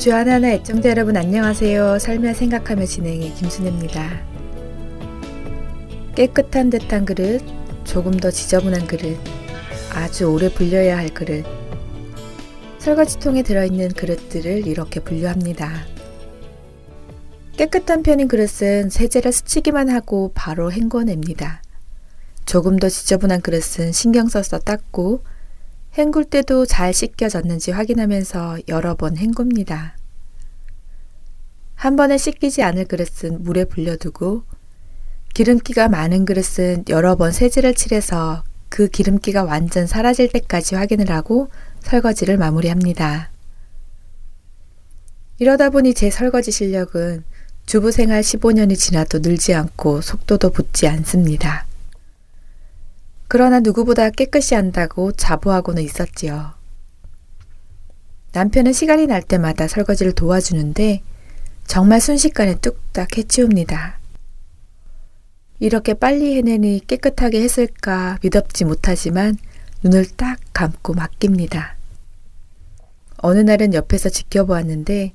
주안에하나 애청자 여러분 안녕하세요. 살며 생각하며 진행의 김순혜입니다. 깨끗한 듯한 그릇, 조금 더 지저분한 그릇, 아주 오래 불려야 할 그릇, 설거지통에 들어있는 그릇들을 이렇게 분류합니다. 깨끗한 편인 그릇은 세제를 스치기만 하고 바로 헹궈냅니다. 조금 더 지저분한 그릇은 신경 써서 닦고 헹굴 때도 잘 씻겨졌는지 확인하면서 여러 번 헹굽니다. 한 번에 씻기지 않을 그릇은 물에 불려두고 기름기가 많은 그릇은 여러 번 세제를 칠해서 그 기름기가 완전 사라질 때까지 확인을 하고 설거지를 마무리합니다. 이러다 보니 제 설거지 실력은 주부 생활 15년이 지나도 늘지 않고 속도도 붙지 않습니다. 그러나 누구보다 깨끗이 한다고 자부하고는 있었지요. 남편은 시간이 날 때마다 설거지를 도와주는데 정말 순식간에 뚝딱 해치웁니다. 이렇게 빨리 해내니 깨끗하게 했을까 믿었지 못하지만 눈을 딱 감고 맡깁니다. 어느 날은 옆에서 지켜보았는데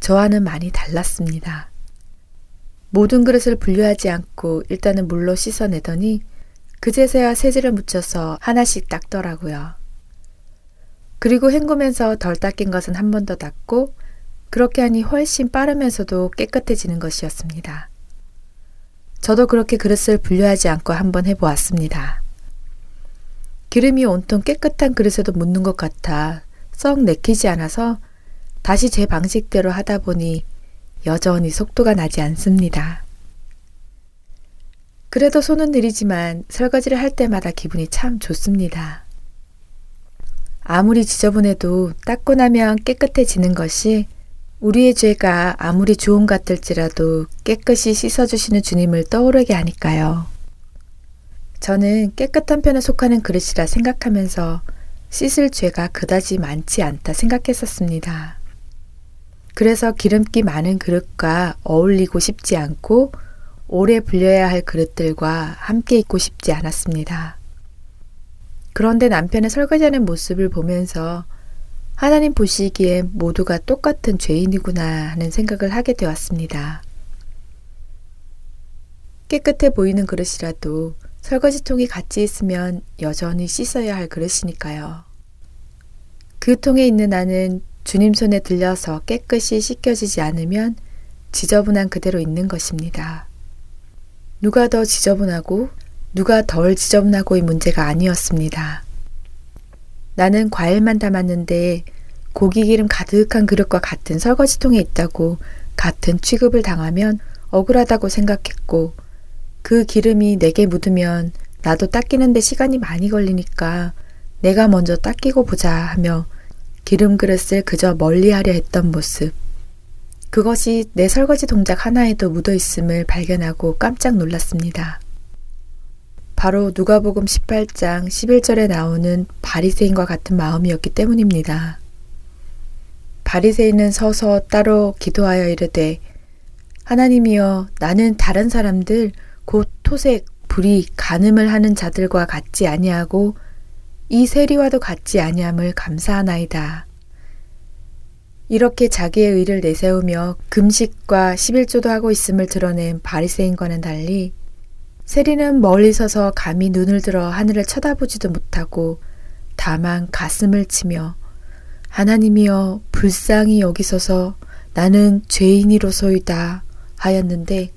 저와는 많이 달랐습니다. 모든 그릇을 분류하지 않고 일단은 물로 씻어내더니 그제서야 세제를 묻혀서 하나씩 닦더라고요. 그리고 헹구면서 덜 닦인 것은 한 번 더 닦고 그렇게 하니 훨씬 빠르면서도 깨끗해지는 것이었습니다. 저도 그렇게 그릇을 분류하지 않고 한번 해보았습니다. 기름이 온통 깨끗한 그릇에도 묻는 것 같아 썩 내키지 않아서 다시 제 방식대로 하다 보니 여전히 속도가 나지 않습니다. 그래도 손은 느리지만 설거지를 할 때마다 기분이 참 좋습니다. 아무리 지저분해도 닦고 나면 깨끗해지는 것이 우리의 죄가 아무리 좋은 것 같을지라도 깨끗이 씻어주시는 주님을 떠오르게 하니까요. 저는 깨끗한 편에 속하는 그릇이라 생각하면서 씻을 죄가 그다지 많지 않다 생각했었습니다. 그래서 기름기 많은 그릇과 어울리고 싶지 않고 오래 불려야 할 그릇들과 함께 있고 싶지 않았습니다. 그런데 남편의 설거지하는 모습을 보면서 하나님 보시기에 모두가 똑같은 죄인이구나 하는 생각을 하게 되었습니다. 깨끗해 보이는 그릇이라도 설거지통이 같이 있으면 여전히 씻어야 할 그릇이니까요. 그 통에 있는 나는 주님 손에 들려서 깨끗이 씻겨지지 않으면 지저분한 그대로 있는 것입니다. 누가 더 지저분하고 누가 덜 지저분하고의 문제가 아니었습니다. 나는 과일만 담았는데 고기기름 가득한 그릇과 같은 설거지통에 있다고 같은 취급을 당하면 억울하다고 생각했고 그 기름이 내게 묻으면 나도 닦이는데 시간이 많이 걸리니까 내가 먼저 닦이고 보자 하며 기름 그릇을 그저 멀리하려 했던 모습. 그것이 내 설거지 동작 하나에도 묻어있음을 발견하고 깜짝 놀랐습니다. 바로 누가복음 18장 11절에 나오는 바리새인과 같은 마음이었기 때문입니다. 바리새인은 서서 따로 기도하여 이르되 하나님이여 나는 다른 사람들 곧 토색, 불의, 간음을 하는 자들과 같지 아니하고 이 세리와도 같지 아니함을 감사하나이다. 이렇게 자기의 의를 내세우며 금식과 11조도 하고 있음을 드러낸 바리새인과는 달리 세리는 멀리 서서 감히 눈을 들어 하늘을 쳐다보지도 못하고 다만 가슴을 치며 하나님이여 불쌍히 여기소서 나는 죄인이로소이다 하였는데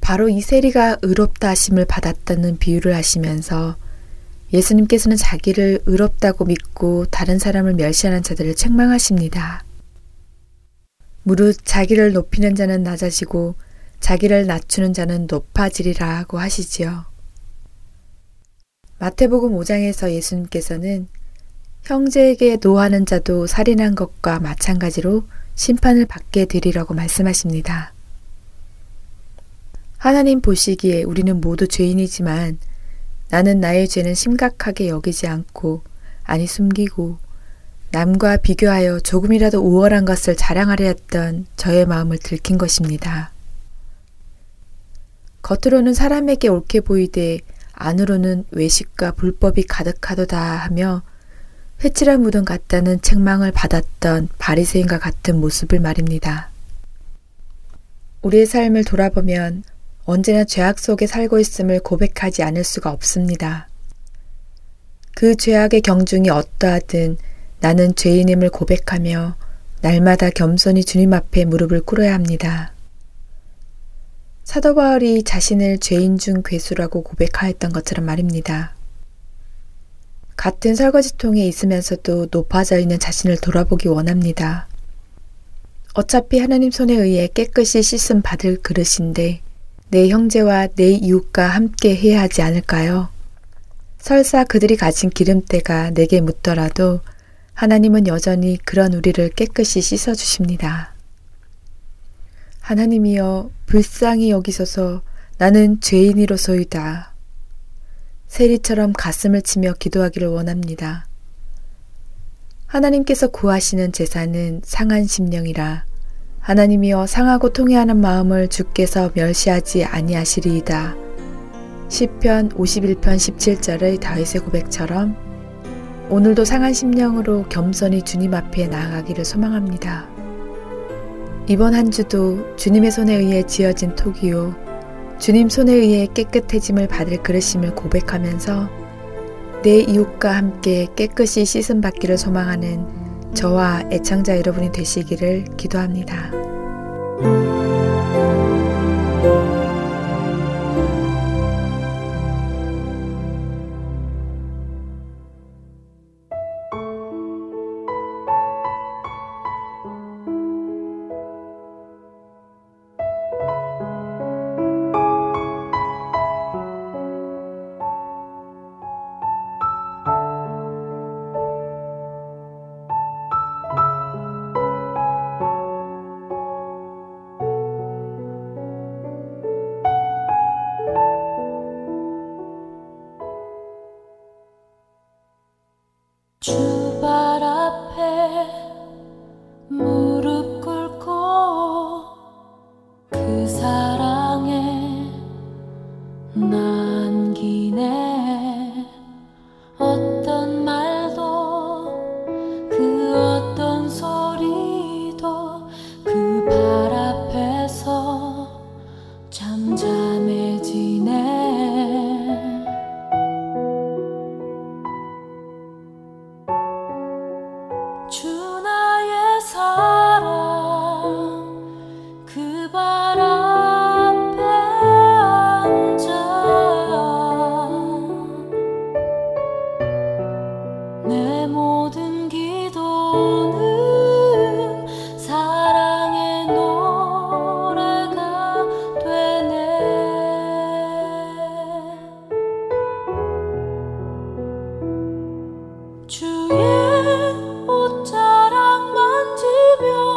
바로 이 세리가 의롭다 하심을 받았다는 비유를 하시면서 예수님께서는 자기를 의롭다고 믿고 다른 사람을 멸시하는 자들을 책망하십니다. 무릇 자기를 높이는 자는 낮아지고 자기를 낮추는 자는 높아지리라 하고 하시지요. 마태복음 5장에서 예수님께서는 형제에게 노하는 자도 살인한 것과 마찬가지로 심판을 받게 되리라고 말씀하십니다. 하나님 보시기에 우리는 모두 죄인이지만 나는 나의 죄는 심각하게 여기지 않고 아니 숨기고 남과 비교하여 조금이라도 우월한 것을 자랑하려 했던 저의 마음을 들킨 것입니다. 겉으로는 사람에게 옳게 보이되 안으로는 외식과 불법이 가득하도다 하며 회칠한 무덤 같다는 책망을 받았던 바리새인과 같은 모습을 말입니다. 우리의 삶을 돌아보면 언제나 죄악 속에 살고 있음을 고백하지 않을 수가 없습니다. 그 죄악의 경중이 어떠하든 나는 죄인임을 고백하며 날마다 겸손히 주님 앞에 무릎을 꿇어야 합니다. 사도 바울이 자신을 죄인 중 괴수라고 고백하였던 것처럼 말입니다. 같은 설거지통에 있으면서도 높아져 있는 자신을 돌아보기 원합니다. 어차피 하나님 손에 의해 깨끗이 씻음 받을 그릇인데 내 형제와 내 이웃과 함께 해야 하지 않을까요? 설사 그들이 가진 기름때가 내게 묻더라도 하나님은 여전히 그런 우리를 깨끗이 씻어주십니다. 하나님이여 불쌍히 여기소서 나는 죄인이로소이다. 세리처럼 가슴을 치며 기도하기를 원합니다. 하나님께서 구하시는 제사는 상한 심령이라. 하나님이여 상하고 통회하는 마음을 주께서 멸시하지 아니하시리이다. 시편 51편 17절의 다윗의 고백처럼 오늘도 상한 심령으로 겸손히 주님 앞에 나아가기를 소망합니다. 이번 한 주도 주님의 손에 의해 지어진 토기요 주님 손에 의해 깨끗해짐을 받을 그릇임을 고백하면서 내 이웃과 함께 깨끗이 씻음 받기를 소망하는 저와 애청자 여러분이 되시기를 기도합니다. 주의 옷자락 만지며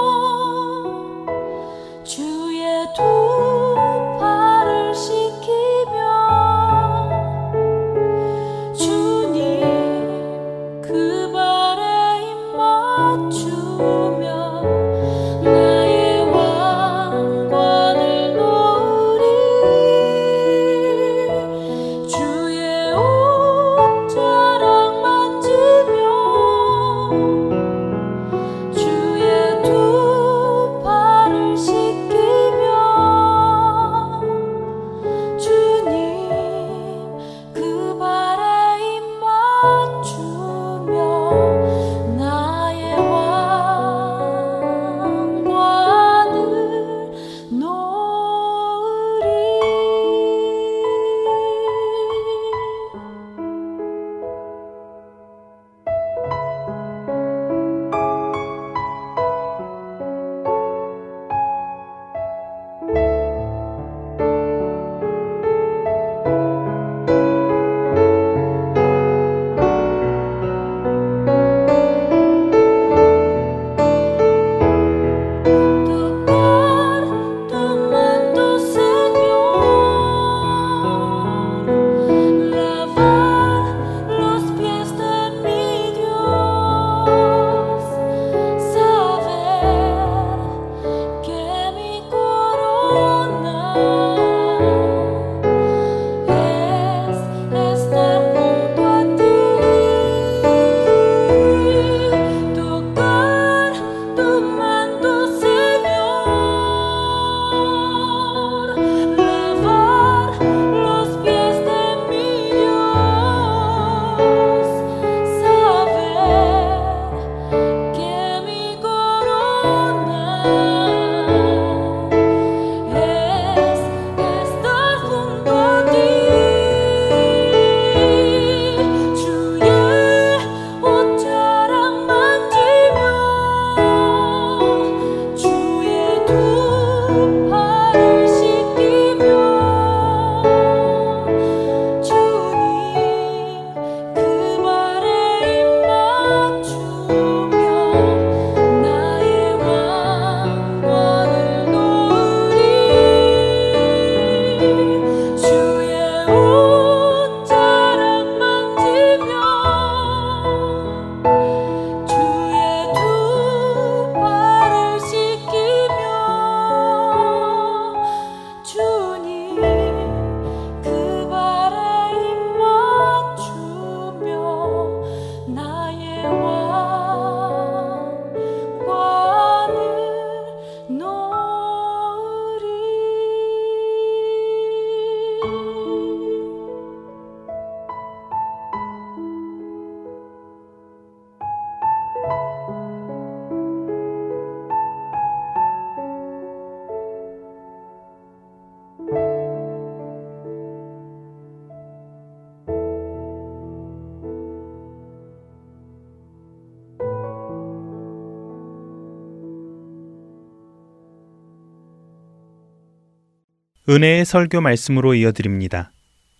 은혜의 설교 말씀으로 이어드립니다.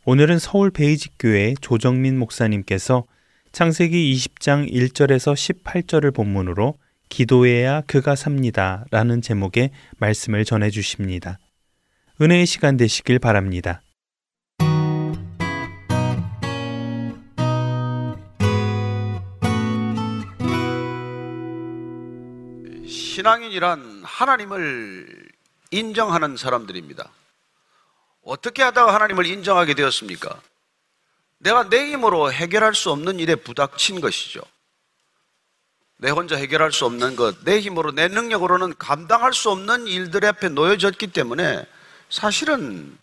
오늘은 서울 베이직교회 조정민 목사님께서 창세기 20장 1절에서 18절을 본문으로 기도해야 그가 삽니다 라는 제목의 말씀을 전해주십니다. 은혜의 시간 되시길 바랍니다. 신앙인이란 하나님을 인정하는 사람들입니다. 어떻게 하다가 하나님을 인정하게 되었습니까? 내가 내 힘으로 해결할 수 없는 일에 부닥친 것이죠. 내 혼자 해결할 수 없는 것, 내 힘으로, 내 능력으로는 감당할 수 없는 일들 앞에 놓여졌기 때문에 사실은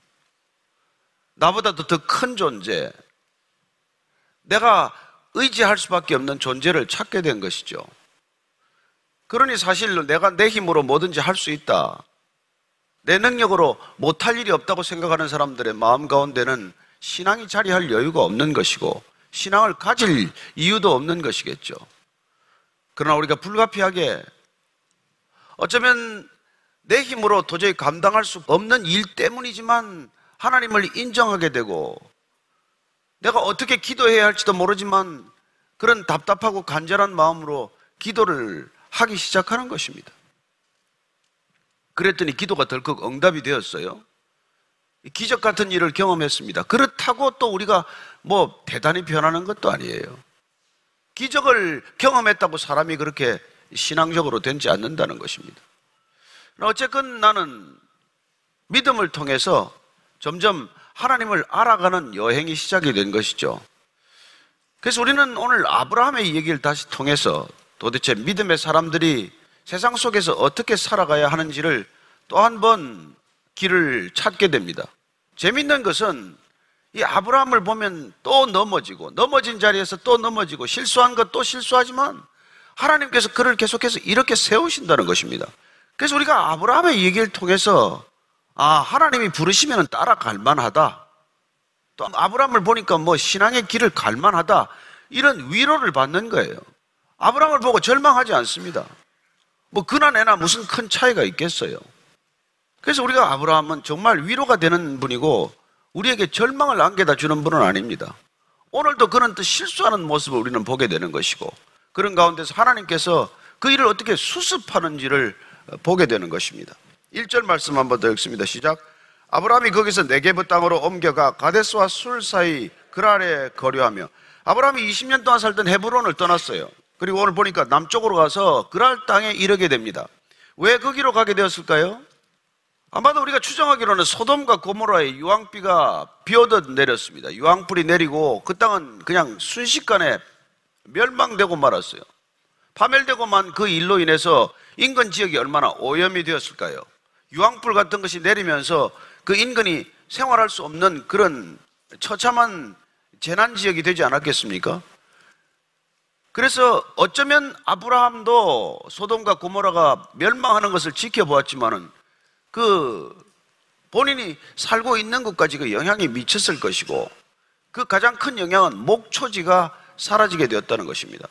나보다도 더 큰 존재, 내가 의지할 수밖에 없는 존재를 찾게 된 것이죠. 그러니 사실 내가 내 힘으로 뭐든지 할 수 있다, 내 능력으로 못할 일이 없다고 생각하는 사람들의 마음 가운데는 신앙이 자리할 여유가 없는 것이고 신앙을 가질 이유도 없는 것이겠죠. 그러나 우리가 불가피하게 어쩌면 내 힘으로 도저히 감당할 수 없는 일 때문이지만 하나님을 인정하게 되고, 내가 어떻게 기도해야 할지도 모르지만 그런 답답하고 간절한 마음으로 기도를 하기 시작하는 것입니다. 그랬더니 기도가 덜컥 응답이 되었어요. 기적 같은 일을 경험했습니다. 그렇다고 또 우리가 뭐 대단히 변하는 것도 아니에요. 기적을 경험했다고 사람이 그렇게 신앙적으로 되지 않는다는 것입니다. 어쨌건 나는 믿음을 통해서 점점 하나님을 알아가는 여행이 시작이 된 것이죠. 그래서 우리는 오늘 아브라함의 얘기를 다시 통해서 도대체 믿음의 사람들이 세상 속에서 어떻게 살아가야 하는지를 또 한 번 길을 찾게 됩니다. 재밌는 것은 이 아브라함을 보면 또 넘어지고, 넘어진 자리에서 또 넘어지고, 실수한 것 또 실수하지만 하나님께서 그를 계속해서 이렇게 세우신다는 것입니다. 그래서 우리가 아브라함의 얘기를 통해서 하나님이 부르시면 따라갈 만하다, 또 아브라함을 보니까 뭐 신앙의 길을 갈 만하다, 이런 위로를 받는 거예요. 아브라함을 보고 절망하지 않습니다. 뭐 그나내나 무슨 큰 차이가 있겠어요. 그래서 우리가 아브라함은 정말 위로가 되는 분이고 우리에게 절망을 안겨다 주는 분은 아닙니다. 오늘도 그는 또 실수하는 모습을 우리는 보게 되는 것이고, 그런 가운데서 하나님께서 그 일을 어떻게 수습하는지를 보게 되는 것입니다. 1절 말씀 한번 더 읽습니다. 시작. 아브라함이 거기서 네게브 땅으로 옮겨가 가데스와 술 사이 그랄에 거류하며. 아브라함이 20년 동안 살던 헤브론을 떠났어요. 그리고 오늘 보니까 남쪽으로 가서 그랄 땅에 이르게 됩니다. 왜 거기로 가게 되었을까요? 아마도 우리가 추정하기로는 소돔과 고모라의 유황비가 비오듯 내렸습니다. 유황불이 내리고 그 땅은 그냥 순식간에 멸망되고 말았어요. 파멸되고만 그 일로 인해서 인근 지역이 얼마나 오염이 되었을까요? 유황불 같은 것이 내리면서 그 인근이 생활할 수 없는 그런 처참한 재난 지역이 되지 않았겠습니까? 그래서 어쩌면 아브라함도 소돔과 고모라가 멸망하는 것을 지켜보았지만은 그 본인이 살고 있는 것까지 그 영향이 미쳤을 것이고, 그 가장 큰 영향은 목초지가 사라지게 되었다는 것입니다.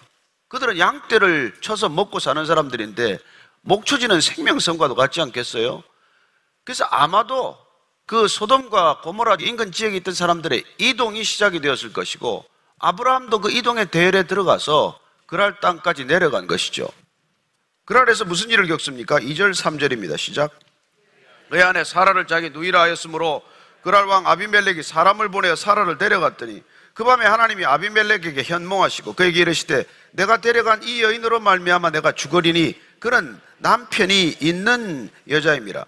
그들은 양떼를 쳐서 먹고 사는 사람들인데 목초지는 생명선과도 같지 않겠어요? 그래서 아마도 그 소돔과 고모라 인근 지역에 있던 사람들의 이동이 시작이 되었을 것이고, 아브라함도 그 이동의 대열에 들어가서 그랄 땅까지 내려간 것이죠. 그랄에서 무슨 일을 겪습니까? 2절 3절입니다. 시작. 그의 아내 사라를 자기 누이라 하였으므로 그랄 왕 아비멜렉이 사람을 보내어 사라를 데려갔더니 그 밤에 하나님이 아비멜렉에게 현몽하시고 그에게 이르시되, 내가 데려간 이 여인으로 말미암아 내가 죽으리니 그는 남편이 있는 여자입니다.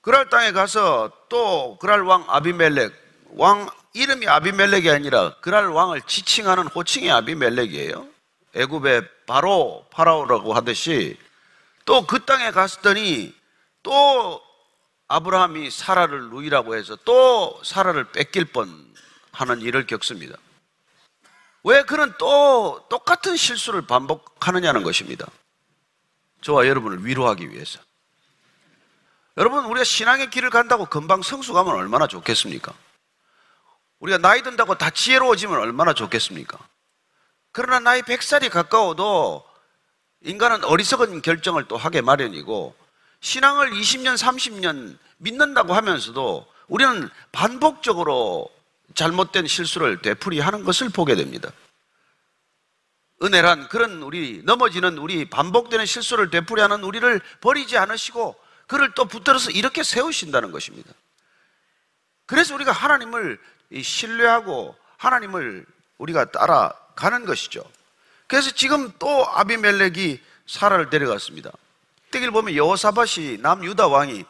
그랄 땅에 가서 또 그랄 왕 아비멜렉, 왕 이름이 아비멜렉이 아니라 그랄 왕을 지칭하는 호칭이 아비멜렉이에요. 애굽의 바로 파라오라고 하듯이 또 그 땅에 갔더니 또 아브라함이 사라를 누이라고 해서 또 사라를 뺏길 뻔하는 일을 겪습니다. 왜 그는 또 똑같은 실수를 반복하느냐는 것입니다. 저와 여러분을 위로하기 위해서. 여러분, 우리가 신앙의 길을 간다고 금방 성숙하면 얼마나 좋겠습니까? 우리가 나이 든다고 다 지혜로워지면 얼마나 좋겠습니까? 그러나 나이 100살이 가까워도 인간은 어리석은 결정을 또 하게 마련이고, 신앙을 20년, 30년 믿는다고 하면서도 우리는 반복적으로 잘못된 실수를 되풀이하는 것을 보게 됩니다. 은혜란 그런 우리 넘어지는 우리 반복되는 실수를 되풀이하는 우리를 버리지 않으시고 그를 또 붙들어서 이렇게 세우신다는 것입니다. 그래서 우리가 하나님을 신뢰하고 하나님을 우리가 따라가는 것이죠. 그래서 지금 또 아비멜렉이 사라를 데려갔습니다. 이때를 보면 여호사밧이 남유다 왕이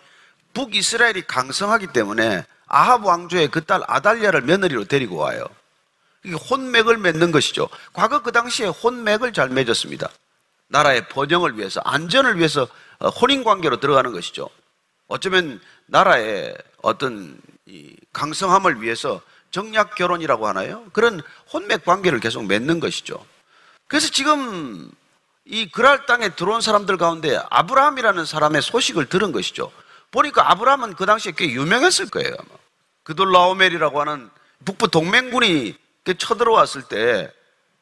북이스라엘이 강성하기 때문에 아합 왕조의 그 딸 아달랴를 며느리로 데리고 와요. 이게 혼맥을 맺는 것이죠. 과거 그 당시에 혼맥을 잘 맺었습니다. 나라의 번영을 위해서, 안전을 위해서 혼인관계로 들어가는 것이죠. 어쩌면 나라의 어떤 이 강성함을 위해서 정략결혼이라고 하나요? 그런 혼맥관계를 계속 맺는 것이죠. 그래서 지금 이 그랄 땅에 들어온 사람들 가운데 아브라함이라는 사람의 소식을 들은 것이죠. 보니까 아브라함은 그 당시에 꽤 유명했을 거예요. 아마 그돌라오멜이라고 하는 북부 동맹군이 쳐들어왔을 때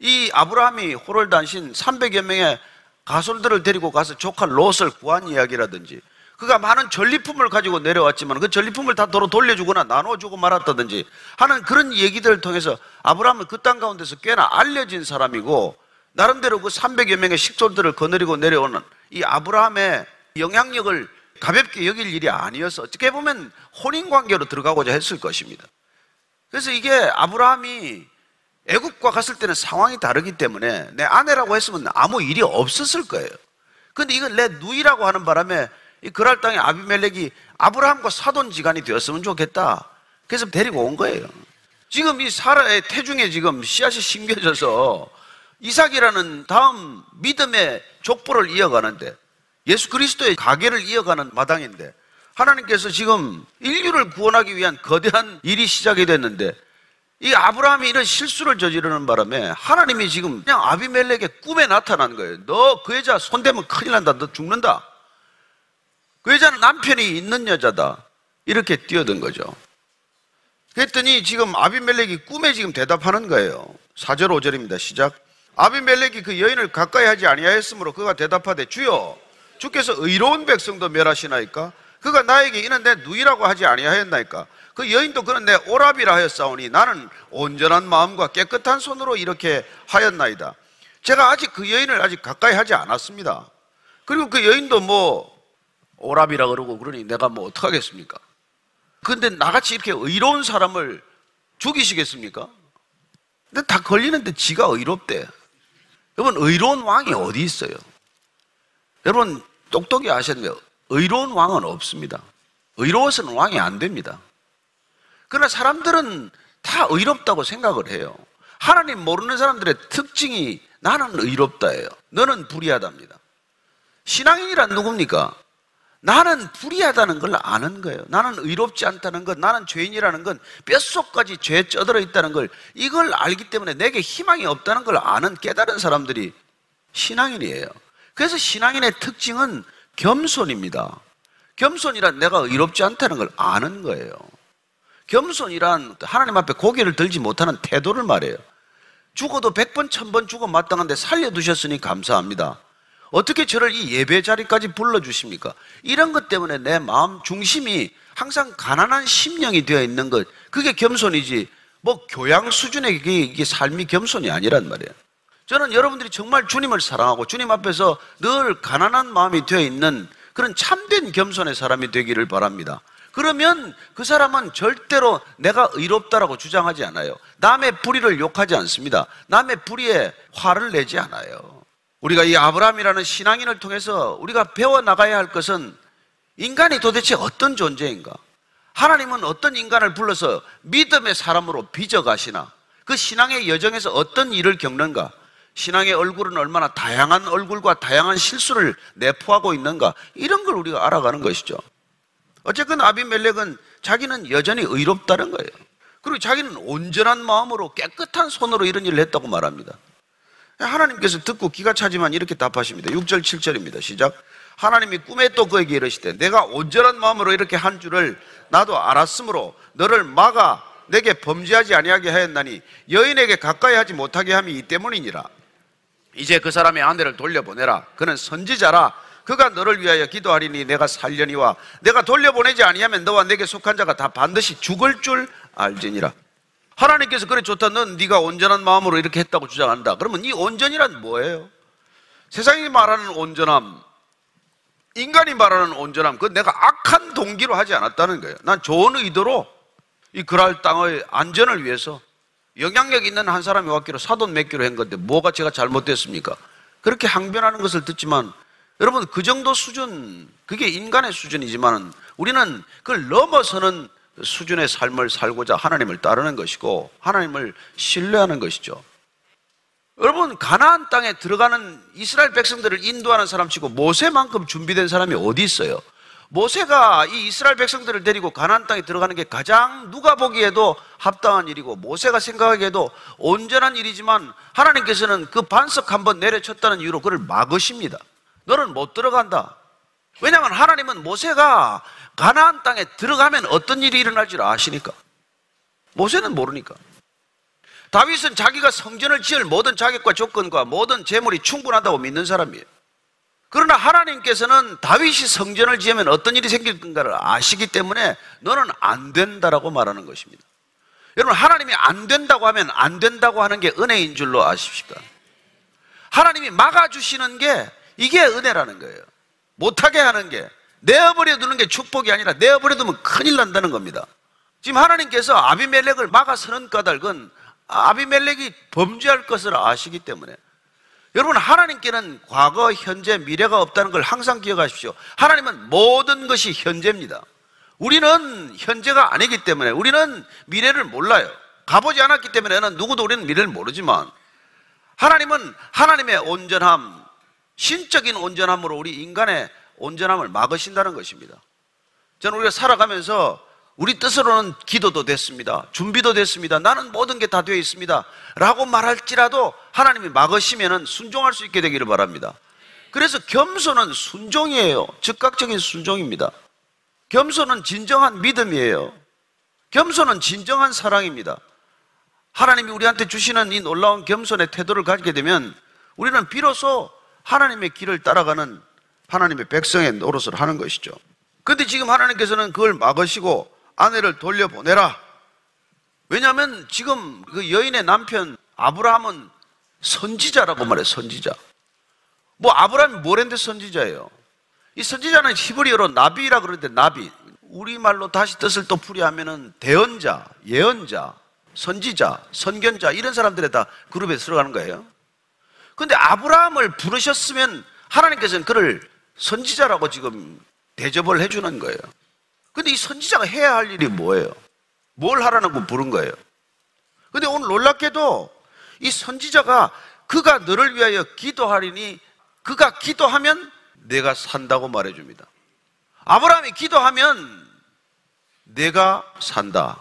이 아브라함이 호롤단신 300여 명의 가솔들을 데리고 가서 조카 롯을 구한 이야기라든지, 그가 많은 전리품을 가지고 내려왔지만 그 전리품을 다 도로 돌려주거나 나눠주고 말았다든지 하는 그런 얘기들을 통해서 아브라함은 그 땅 가운데서 꽤나 알려진 사람이고, 나름대로 그 300여 명의 식솔들을 거느리고 내려오는 이 아브라함의 영향력을 가볍게 여길 일이 아니어서 어떻게 보면 혼인관계로 들어가고자 했을 것입니다. 그래서 이게 아브라함이 애굽과 갔을 때는 상황이 다르기 때문에 내 아내라고 했으면 아무 일이 없었을 거예요. 그런데 이건 내 누이라고 하는 바람에 이 그랄 땅의 아비멜렉이 아브라함과 사돈지간이 되었으면 좋겠다. 그래서 데리고 온 거예요. 지금 이 사라의 태중에 지금 씨앗이 심겨져서 이삭이라는 다음 믿음의 족보를 이어가는데, 예수 그리스도의 가계를 이어가는 마당인데, 하나님께서 지금 인류를 구원하기 위한 거대한 일이 시작이 됐는데, 이 아브라함이 이런 실수를 저지르는 바람에 하나님이 지금 그냥 아비멜렉의 꿈에 나타난 거예요. 너 그 여자 손대면 큰일 난다. 너 죽는다. 그 여자는 남편이 있는 여자다. 이렇게 뛰어든 거죠. 그랬더니 지금 아비멜렉이 꿈에 지금 대답하는 거예요. 4절 5절입니다. 시작. 아비멜렉이 그 여인을 가까이 하지 아니하였으므로 그가 대답하되, 주여, 주께서 의로운 백성도 멸하시나이까? 그가 나에게 이는 내 누이라고 하지 아니하였나이까? 그 여인도 그는 내 오라비라 하였사오니 나는 온전한 마음과 깨끗한 손으로 이렇게 하였나이다. 제가 아직 그 여인을 아직 가까이 하지 않았습니다. 그리고 그 여인도 뭐 오라비라 그러고 그러니 내가 뭐 어떡하겠습니까? 근데 나같이 이렇게 의로운 사람을 죽이시겠습니까? 근데 다 걸리는데 지가 의롭대. 여러분, 의로운 왕이 어디 있어요? 여러분 똑똑히 아셨네요. 의로운 왕은 없습니다. 의로워서는 왕이 안 됩니다. 그러나 사람들은 다 의롭다고 생각을 해요. 하나님 모르는 사람들의 특징이 나는 의롭다예요. 너는 불의하답니다. 신앙인이란 누굽니까? 나는 불의하다는 걸 아는 거예요. 나는 의롭지 않다는 것, 나는 죄인이라는 건 뼛속까지 죄에 쩌들어 있다는 걸, 이걸 알기 때문에 내게 희망이 없다는 걸 아는 깨달은 사람들이 신앙인이에요. 그래서 신앙인의 특징은 겸손입니다. 겸손이란 내가 의롭지 않다는 걸 아는 거예요. 겸손이란 하나님 앞에 고개를 들지 못하는 태도를 말해요. 죽어도 100번, 1000번 죽어 마땅한데 살려두셨으니 감사합니다. 어떻게 저를 이 예배 자리까지 불러주십니까? 이런 것 때문에 내 마음 중심이 항상 가난한 심령이 되어 있는 것, 그게 겸손이지 뭐 교양 수준의 이게 삶이 겸손이 아니란 말이에요. 저는 여러분들이 정말 주님을 사랑하고 주님 앞에서 늘 가난한 마음이 되어 있는 그런 참된 겸손의 사람이 되기를 바랍니다. 그러면 그 사람은 절대로 내가 의롭다라고 주장하지 않아요. 남의 불의를 욕하지 않습니다. 남의 불의에 화를 내지 않아요. 우리가 이 아브라함이라는 신앙인을 통해서 우리가 배워나가야 할 것은 인간이 도대체 어떤 존재인가? 하나님은 어떤 인간을 불러서 믿음의 사람으로 빚어가시나? 그 신앙의 여정에서 어떤 일을 겪는가? 신앙의 얼굴은 얼마나 다양한 얼굴과 다양한 실수를 내포하고 있는가, 이런 걸 우리가 알아가는 것이죠. 어쨌든 아비멜렉은 자기는 여전히 의롭다는 거예요. 그리고 자기는 온전한 마음으로 깨끗한 손으로 이런 일을 했다고 말합니다. 하나님께서 듣고 기가 차지만 이렇게 답하십니다. 6절 7절입니다 시작. 하나님이 꿈에 또 그에게 이르시되, 내가 온전한 마음으로 이렇게 한 줄을 나도 알았으므로 너를 막아 내게 범죄하지 아니하게 하였나니 여인에게 가까이 하지 못하게 함이 이 때문이니라. 이제 그 사람의 아내를 돌려보내라. 그는 선지자라. 그가 너를 위하여 기도하리니 내가 살려니와 내가 돌려보내지 아니하면 너와 내게 속한 자가 다 반드시 죽을 줄 알지니라. 하나님께서 그래 좋다, 넌 네가 온전한 마음으로 이렇게 했다고 주장한다. 그러면 이 온전이란 뭐예요? 세상이 말하는 온전함, 인간이 말하는 온전함, 그건 내가 악한 동기로 하지 않았다는 거예요. 난 좋은 의도로 이 그랄 땅의 안전을 위해서 영향력 있는 한 사람이 왔기로 사돈 맺기로 한 건데 뭐가 제가 잘못됐습니까? 그렇게 항변하는 것을 듣지만 여러분, 그 정도 수준, 그게 인간의 수준이지만 우리는 그걸 넘어서는 수준의 삶을 살고자 하나님을 따르는 것이고 하나님을 신뢰하는 것이죠. 여러분, 가나안 땅에 들어가는 이스라엘 백성들을 인도하는 사람치고 모세만큼 준비된 사람이 어디 있어요? 모세가 이 이스라엘 백성들을 데리고 가나안 땅에 들어가는 게 가장 누가 보기에도 합당한 일이고 모세가 생각하기에도 온전한 일이지만 하나님께서는 그 반석 한번 내려쳤다는 이유로 그를 막으십니다. 너는 못 들어간다. 왜냐하면 하나님은 모세가 가나안 땅에 들어가면 어떤 일이 일어날 줄 아시니까. 모세는 모르니까. 다윗은 자기가 성전을 지을 모든 자격과 조건과 모든 재물이 충분하다고 믿는 사람이에요. 그러나 하나님께서는 다윗이 성전을 지으면 어떤 일이 생길 건가를 아시기 때문에 너는 안 된다라고 말하는 것입니다. 여러분, 하나님이 안 된다고 하면 안 된다고 하는 게 은혜인 줄로 아십시까? 하나님이 막아주시는 게 이게 은혜라는 거예요. 못하게 하는 게, 내어버려 두는 게 축복이 아니라 내어버려 두면 큰일 난다는 겁니다. 지금 하나님께서 아비멜렉을 막아서는 까닭은 아비멜렉이 범죄할 것을 아시기 때문에. 여러분, 하나님께는 과거, 현재, 미래가 없다는 걸 항상 기억하십시오. 하나님은 모든 것이 현재입니다. 우리는 현재가 아니기 때문에 우리는 미래를 몰라요. 가보지 않았기 때문에 누구도 우리는 미래를 모르지만 하나님은 하나님의 온전함, 신적인 온전함으로 우리 인간의 온전함을 막으신다는 것입니다. 저는 우리가 살아가면서 우리 뜻으로는 기도도 됐습니다, 준비도 됐습니다, 나는 모든 게 다 되어 있습니다 라고 말할지라도 하나님이 막으시면 순종할 수 있게 되기를 바랍니다. 그래서 겸손은 순종이에요. 즉각적인 순종입니다. 겸손은 진정한 믿음이에요. 겸손은 진정한 사랑입니다. 하나님이 우리한테 주시는 이 놀라운 겸손의 태도를 가지게 되면 우리는 비로소 하나님의 길을 따라가는 하나님의 백성의 노릇을 하는 것이죠. 그런데 지금 하나님께서는 그걸 막으시고 아내를 돌려보내라. 왜냐하면 지금 그 여인의 남편 아브라함은 선지자라고 말해요. 선지자. 뭐 아브라함이 뭘 했는데 선지자예요? 이 선지자는 히브리어로 나비라 그러는데, 나비, 우리말로 다시 뜻을 또 풀이하면 대언자, 예언자, 선지자, 선견자, 이런 사람들에 다 그룹에 들어가는 거예요. 그런데 아브라함을 부르셨으면 하나님께서는 그를 선지자라고 지금 대접을 해주는 거예요. 근데 이 선지자가 해야 할 일이 뭐예요? 뭘 하라고 부른 거예요? 근데 오늘 놀랍게도 이 선지자가 그가 너를 위하여 기도하리니 그가 기도하면 내가 산다고 말해줍니다. 아브라함이 기도하면 내가 산다.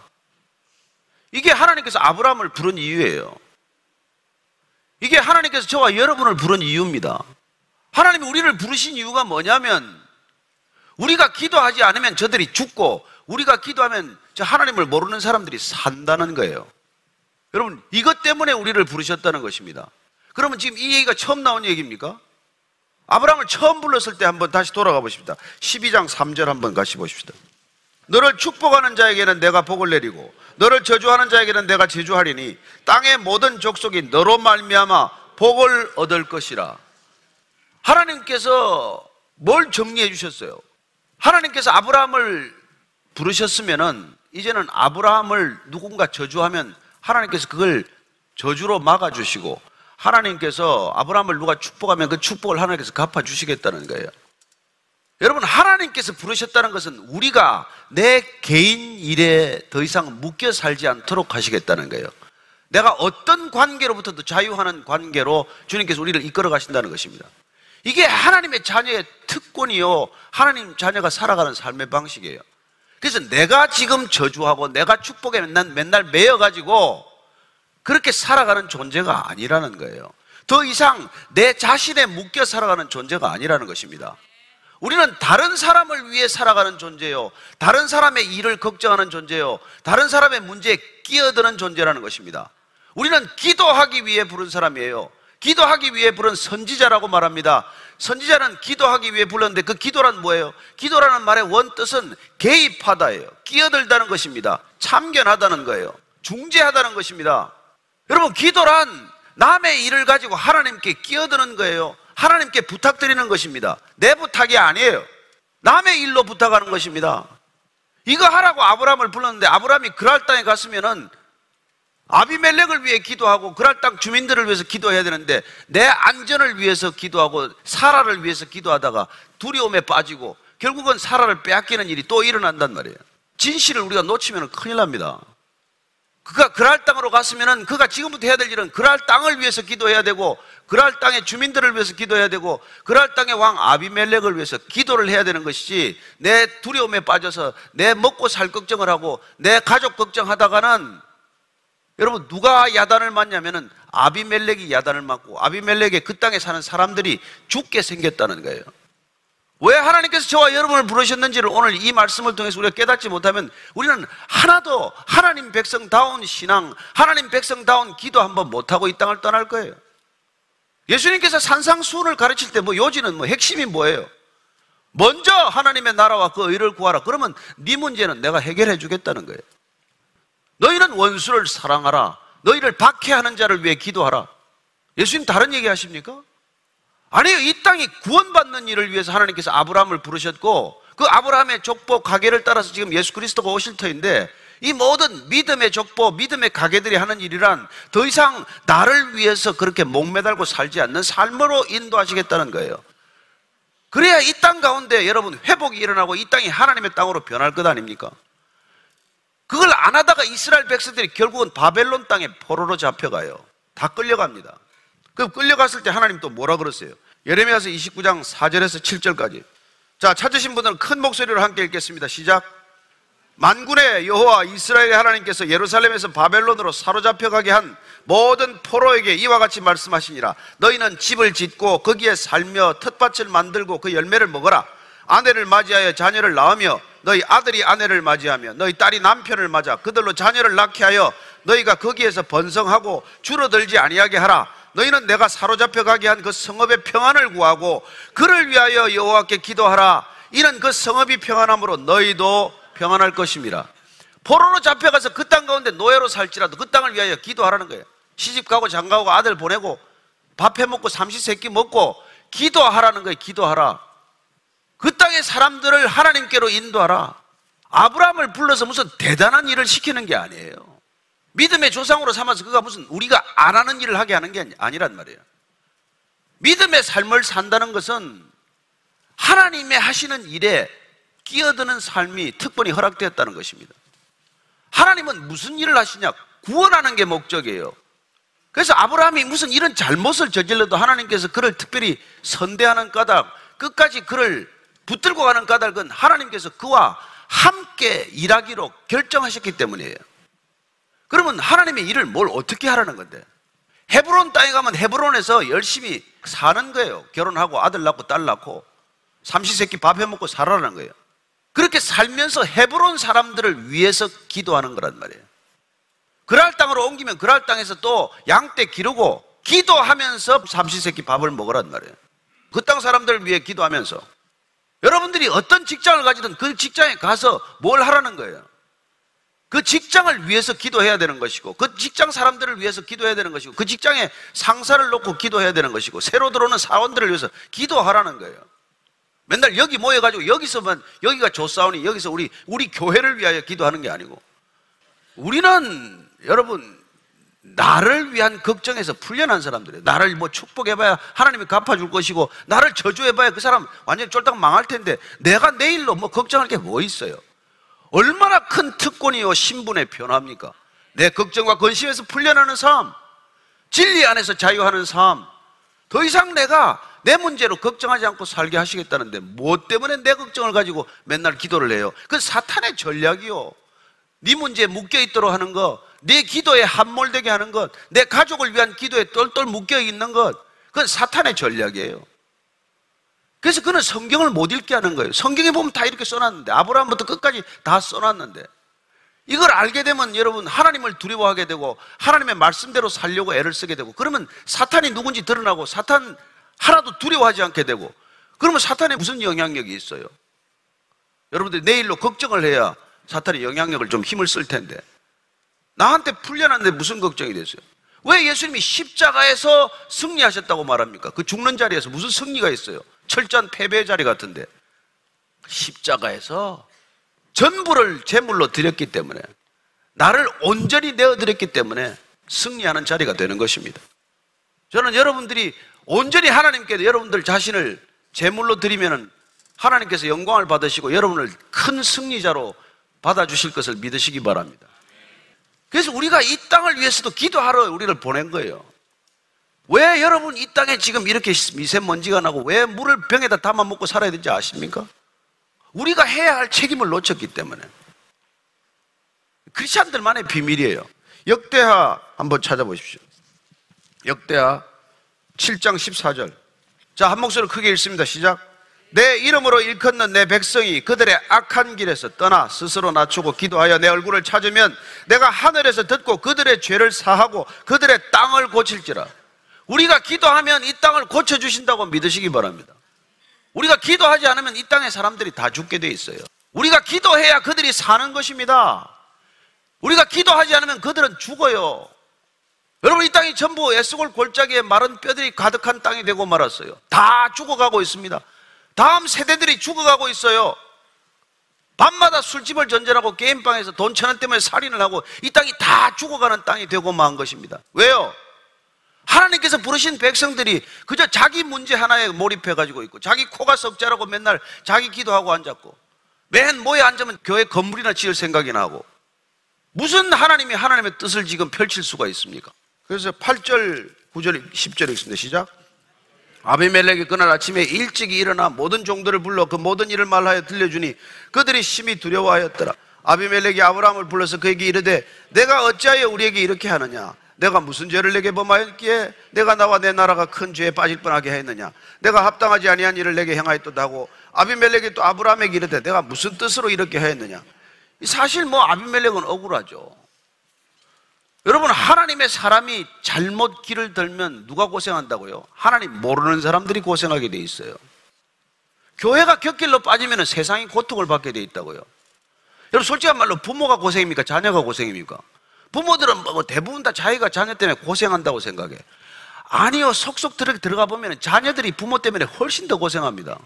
이게 하나님께서 아브라함을 부른 이유예요. 이게 하나님께서 저와 여러분을 부른 이유입니다. 하나님이 우리를 부르신 이유가 뭐냐면 우리가 기도하지 않으면 저들이 죽고 우리가 기도하면 저 하나님을 모르는 사람들이 산다는 거예요. 여러분, 이것 때문에 우리를 부르셨다는 것입니다. 그러면 지금 이 얘기가 처음 나온 얘기입니까? 아브라함을 처음 불렀을 때 한번 다시 돌아가 보십시다. 12장 3절 한번 같이 보십시다. 너를 축복하는 자에게는 내가 복을 내리고 너를 저주하는 자에게는 내가 저주하리니 땅의 모든 족속이 너로 말미암아 복을 얻을 것이라. 하나님께서 뭘 정리해 주셨어요? 하나님께서 아브라함을 부르셨으면은 이제는 아브라함을 누군가 저주하면 하나님께서 그걸 저주로 막아주시고 하나님께서 아브라함을 누가 축복하면 그 축복을 하나님께서 갚아주시겠다는 거예요. 여러분, 하나님께서 부르셨다는 것은 우리가 내 개인 일에 더 이상 묶여 살지 않도록 하시겠다는 거예요. 내가 어떤 관계로부터도 자유하는 관계로 주님께서 우리를 이끌어 가신다는 것입니다. 이게 하나님의 자녀의 특권이요, 하나님 자녀가 살아가는 삶의 방식이에요. 그래서 내가 지금 저주하고 내가 축복에 맨날 매여가지고 그렇게 살아가는 존재가 아니라는 거예요. 더 이상 내 자신에 묶여 살아가는 존재가 아니라는 것입니다. 우리는 다른 사람을 위해 살아가는 존재요, 다른 사람의 일을 걱정하는 존재요, 다른 사람의 문제에 끼어드는 존재라는 것입니다. 우리는 기도하기 위해 부른 사람이에요. 기도하기 위해 부른 선지자라고 말합니다. 선지자는 기도하기 위해 불렀는데 그 기도란 뭐예요? 기도라는 말의 원뜻은 개입하다예요. 끼어들다는 것입니다. 참견하다는 거예요. 중재하다는 것입니다. 여러분, 기도란 남의 일을 가지고 하나님께 끼어드는 거예요. 하나님께 부탁드리는 것입니다. 내 부탁이 아니에요. 남의 일로 부탁하는 것입니다. 이거 하라고 아브라함을 불렀는데 아브라함이 그랄 땅에 갔으면은 아비멜렉을 위해 기도하고 그랄 땅 주민들을 위해서 기도해야 되는데 내 안전을 위해서 기도하고 사라를 위해서 기도하다가 두려움에 빠지고 결국은 사라를 빼앗기는 일이 또 일어난단 말이에요. 진실을 우리가 놓치면 큰일 납니다. 그가 그랄 땅으로 갔으면 그가 지금부터 해야 될 일은 그랄 땅을 위해서 기도해야 되고 그랄 땅의 주민들을 위해서 기도해야 되고 그랄 땅의 왕 아비멜렉을 위해서 기도를 해야 되는 것이지, 내 두려움에 빠져서 내 먹고 살 걱정을 하고 내 가족 걱정하다가는, 여러분, 누가 야단을 맞냐면은 아비멜렉이 야단을 맞고 아비멜렉의 그 땅에 사는 사람들이 죽게 생겼다는 거예요. 왜 하나님께서 저와 여러분을 부르셨는지를 오늘 이 말씀을 통해서 우리가 깨닫지 못하면 우리는 하나도 하나님 백성다운 신앙, 하나님 백성다운 기도 한번 못하고 이 땅을 떠날 거예요. 예수님께서 산상수훈을 가르칠 때 요지는 핵심이 뭐예요? 먼저 하나님의 나라와 그 의를 구하라. 그러면 네 문제는 내가 해결해 주겠다는 거예요. 너희는 원수를 사랑하라. 너희를 박해하는 자를 위해 기도하라. 예수님 다른 얘기 하십니까? 아니에요. 이 땅이 구원받는 일을 위해서 하나님께서 아브라함을 부르셨고 그 아브라함의 족보 가계를 따라서 지금 예수 그리스도가 오실 터인데, 이 모든 믿음의 족보, 믿음의 가계들이 하는 일이란 더 이상 나를 위해서 그렇게 목매달고 살지 않는 삶으로 인도하시겠다는 거예요. 그래야 이 땅 가운데 여러분 회복이 일어나고 이 땅이 하나님의 땅으로 변할 것 아닙니까? 그걸 안 하다가 이스라엘 백성들이 결국은 바벨론 땅에 포로로 잡혀가요. 다 끌려갑니다. 그럼 끌려갔을 때 하나님 또 뭐라 그러세요? 예레미야서 29장 4절에서 7절까지. 자, 찾으신 분들은 큰 목소리로 함께 읽겠습니다. 시작. 만군의 여호와 이스라엘의 하나님께서 예루살렘에서 바벨론으로 사로잡혀가게 한 모든 포로에게 이와 같이 말씀하시니라. 너희는 집을 짓고 거기에 살며 텃밭을 만들고 그 열매를 먹어라. 아내를 맞이하여 자녀를 낳으며 너희 아들이 아내를 맞이하며 너희 딸이 남편을 맞아 그들로 자녀를 낳게 하여 너희가 거기에서 번성하고 줄어들지 아니하게 하라. 너희는 내가 사로잡혀가게 한 그 성읍의 평안을 구하고 그를 위하여 여호와께 기도하라. 이는 그 성읍이 평안함으로 너희도 평안할 것입니다. 포로로 잡혀가서 그 땅 가운데 노예로 살지라도 그 땅을 위하여 기도하라는 거예요. 시집가고 장가오고 아들 보내고 밥 해먹고 삼시세끼 먹고 기도하라는 거예요. 기도하라. 그 땅의 사람들을 하나님께로 인도하라. 아브라함을 불러서 무슨 대단한 일을 시키는 게 아니에요. 믿음의 조상으로 삼아서 그가 무슨 우리가 안 하는 일을 하게 하는 게 아니란 말이에요. 믿음의 삶을 산다는 것은 하나님의 하시는 일에 끼어드는 삶이 특권이 허락되었다는 것입니다. 하나님은 무슨 일을 하시냐? 구원하는 게 목적이에요. 그래서 아브라함이 무슨 이런 잘못을 저질러도 하나님께서 그를 특별히 선대하는 까닭, 끝까지 그를 붙들고 가는 까닭은 하나님께서 그와 함께 일하기로 결정하셨기 때문이에요. 그러면 하나님의 일을 뭘 어떻게 하라는 건데? 헤브론 땅에 가면 헤브론에서 열심히 사는 거예요. 결혼하고 아들 낳고 딸 낳고 삼시세끼 밥 해먹고 살아라는 거예요. 그렇게 살면서 헤브론 사람들을 위해서 기도하는 거란 말이에요. 그랄 땅으로 옮기면 그랄 땅에서 또 양떼 기르고 기도하면서 삼시세끼 밥을 먹으란 말이에요. 그 땅 사람들을 위해 기도하면서. 여러분들이 어떤 직장을 가지든 그 직장에 가서 뭘 하라는 거예요? 그 직장을 위해서 기도해야 되는 것이고 그 직장 사람들을 위해서 기도해야 되는 것이고 그 직장에 상사를 놓고 기도해야 되는 것이고 새로 들어오는 사원들을 위해서 기도하라는 거예요. 맨날 여기 모여가지고 여기서만 여기가 조사원이 여기서 우리 교회를 위하여 기도하는 게 아니고, 우리는 여러분 나를 위한 걱정에서 풀려난 사람들이에요. 나를 축복해봐야 하나님이 갚아줄 것이고 나를 저주해봐야 그 사람 완전히 쫄딱 망할 텐데 내가 내 일로 걱정할 게 뭐 있어요? 얼마나 큰 특권이요 신분의 변화입니까? 내 걱정과 근심에서 풀려나는 삶, 진리 안에서 자유하는 삶, 더 이상 내가 내 문제로 걱정하지 않고 살게 하시겠다는데 뭐 때문에 내 걱정을 가지고 맨날 기도를 해요? 그건 사탄의 전략이요. 네 문제에 묶여있도록 하는 것, 네 기도에 함몰되게 하는 것, 내 가족을 위한 기도에 똘똘 묶여있는 것, 그건 사탄의 전략이에요. 그래서 그는 성경을 못 읽게 하는 거예요. 성경에 보면 다 이렇게 써놨는데 아브라함부터 끝까지 다 써놨는데 이걸 알게 되면 여러분 하나님을 두려워하게 되고 하나님의 말씀대로 살려고 애를 쓰게 되고, 그러면 사탄이 누군지 드러나고 사탄 하나도 두려워하지 않게 되고, 그러면 사탄에 무슨 영향력이 있어요? 여러분들 내일로 걱정을 해야 사탄의 영향력을 좀 힘을 쓸 텐데, 나한테 풀려났는데 무슨 걱정이 됐어요? 왜 예수님이 십자가에서 승리하셨다고 말합니까? 그 죽는 자리에서 무슨 승리가 있어요? 철저한 패배의 자리 같은데. 십자가에서 전부를 제물로 드렸기 때문에, 나를 온전히 내어드렸기 때문에 승리하는 자리가 되는 것입니다. 저는 여러분들이 온전히 하나님께 여러분들 자신을 제물로 드리면 하나님께서 영광을 받으시고 여러분을 큰 승리자로 받아주실 것을 믿으시기 바랍니다. 그래서 우리가 이 땅을 위해서도 기도하러 우리를 보낸 거예요. 왜 여러분 이 땅에 지금 이렇게 미세먼지가 나고 왜 물을 병에다 담아 먹고 살아야 되는지 아십니까? 우리가 해야 할 책임을 놓쳤기 때문에. 크리스찬들만의 비밀이에요. 역대하 한번 찾아보십시오. 역대하 7장 14절. 자, 한 목소리로 크게 읽습니다. 시작. 내 이름으로 일컫는 내 백성이 그들의 악한 길에서 떠나 스스로 낮추고 기도하여 내 얼굴을 찾으면 내가 하늘에서 듣고 그들의 죄를 사하고 그들의 땅을 고칠지라. 우리가 기도하면 이 땅을 고쳐주신다고 믿으시기 바랍니다. 우리가 기도하지 않으면 이 땅의 사람들이 다 죽게 돼 있어요. 우리가 기도해야 그들이 사는 것입니다. 우리가 기도하지 않으면 그들은 죽어요. 여러분, 이 땅이 전부 에스골 골짜기에 마른 뼈들이 가득한 땅이 되고 말았어요. 다 죽어가고 있습니다. 다음 세대들이 죽어가고 있어요. 밤마다 술집을 전전하고 게임방에서 돈 1,000원 때문에 살인을 하고 이 땅이 다 죽어가는 땅이 되고 만 것입니다. 왜요? 하나님께서 부르신 백성들이 그저 자기 문제 하나에 몰입해가지고 있고, 자기 코가 석자라고 맨날 자기 기도하고 앉았고, 맨 모여 앉으면 교회 건물이나 지을 생각이나 하고, 무슨 하나님이 하나님의 뜻을 지금 펼칠 수가 있습니까? 그래서 8절, 9절, 10절 읽습니다. 시작. 아비멜렉이 그날 아침에 일찍이 일어나 모든 종들을 불러 그 모든 일을 말하여 들려주니 그들이 심히 두려워하였더라. 아비멜렉이 아브라함을 불러서 그에게 이르되 내가 어찌하여 우리에게 이렇게 하느냐? 내가 무슨 죄를 내게 범하였기에 내가 나와 내 나라가 큰 죄에 빠질 뻔하게 했느냐? 내가 합당하지 아니한 일을 내게 행하였도다 하고, 아비멜렉이 또 아브라함에게 이르되 내가 무슨 뜻으로 이렇게 하였느냐? 사실 뭐 아비멜렉은 억울하죠. 여러분, 하나님의 사람이 잘못 길을 들면 누가 고생한다고요? 하나님 모르는 사람들이 고생하게 돼 있어요. 교회가 곁길로 빠지면 세상이 고통을 받게 돼 있다고요. 여러분, 솔직한 말로 부모가 고생입니까? 자녀가 고생입니까? 부모들은 뭐 대부분 다 자기가 자녀 때문에 고생한다고 생각해. 아니요, 속속 들어가 보면 자녀들이 부모 때문에 훨씬 더 고생합니다.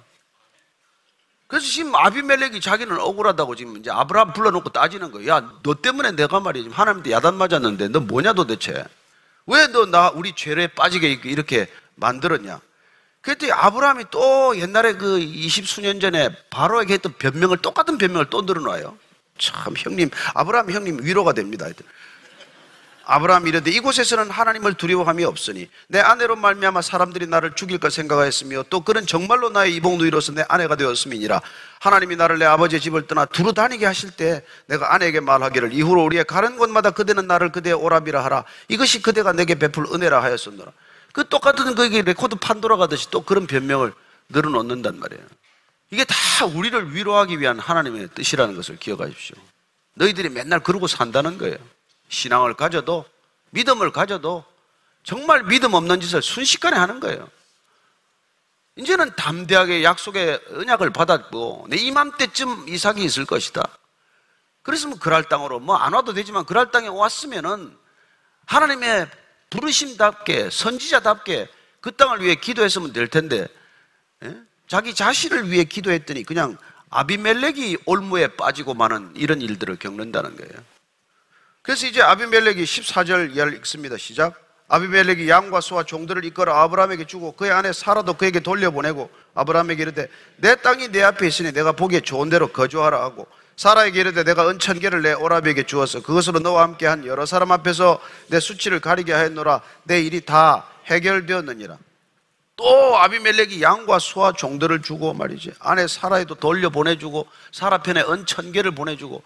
그래서 지금 아비멜렉이 자기는 억울하다고 지금 이제 아브라함 불러놓고 따지는 거예요. 야, 너 때문에 내가 말이야 지금 하나님한테 야단 맞았는데 너 뭐냐 도대체? 왜 너 나 우리 죄에 빠지게 이렇게 만들었냐? 그랬더니 아브라함이 또 옛날에 그 20수년 전에 바로에게 했던 변명을, 똑같은 변명을 또 늘어놔요. 참 형님, 아브라함 형님 위로가 됩니다. 하여튼. 아브라함이 이르되 이곳에서는 하나님을 두려워함이 없으니 내 아내로 말미암아 사람들이 나를 죽일까 생각하였으며 또 그는 정말로 나의 이복누이로서 내 아내가 되었음이니라. 하나님이 나를 내 아버지의 집을 떠나 두루 다니게 하실 때 내가 아내에게 말하기를 이후로 우리의 가는 곳마다 그대는 나를 그대의 오라비라 하라. 이것이 그대가 내게 베풀 은혜라 하였었노라. 그 똑같은 그 레코드 판도라 가듯이 또 그런 변명을 늘어놓는단 말이에요. 이게 다 우리를 위로하기 위한 하나님의 뜻이라는 것을 기억하십시오. 너희들이 맨날 그러고 산다는 거예요. 신앙을 가져도, 믿음을 가져도 정말 믿음 없는 짓을 순식간에 하는 거예요. 이제는 담대하게 약속의 언약을 받았고 내 이맘때쯤 이삭이 있을 것이다. 그랬으면 그랄 땅으로, 뭐 안 와도 되지만 그랄 땅에 왔으면은 하나님의 부르심답게, 선지자답게 그 땅을 위해 기도했으면 될 텐데, 예? 자기 자신을 위해 기도했더니 그냥 아비멜렉이 올무에 빠지고 마는 이런 일들을 겪는다는 거예요. 그래서 이제 아비멜렉이 14절 이하를 읽습니다. 시작. 아비멜렉이 양과 소와 종들을 이끌어 아브라함에게 주고 그의 아내 사라도 그에게 돌려보내고 아브라함에게 이르되 내 땅이 내 앞에 있으니 내가 보기에 좋은 대로 거주하라 하고, 사라에게 이르되 내가 은 1,000개를 내 오라비에게 주어서 그것으로 너와 함께한 여러 사람 앞에서 내 수치를 가리게 하였노라. 내 일이 다 해결되었느니라. 또 아비멜렉이 양과 소와 종들을 주고 말이지, 아내 사라에도 돌려보내주고 사라 편에 은 1,000개를 보내주고,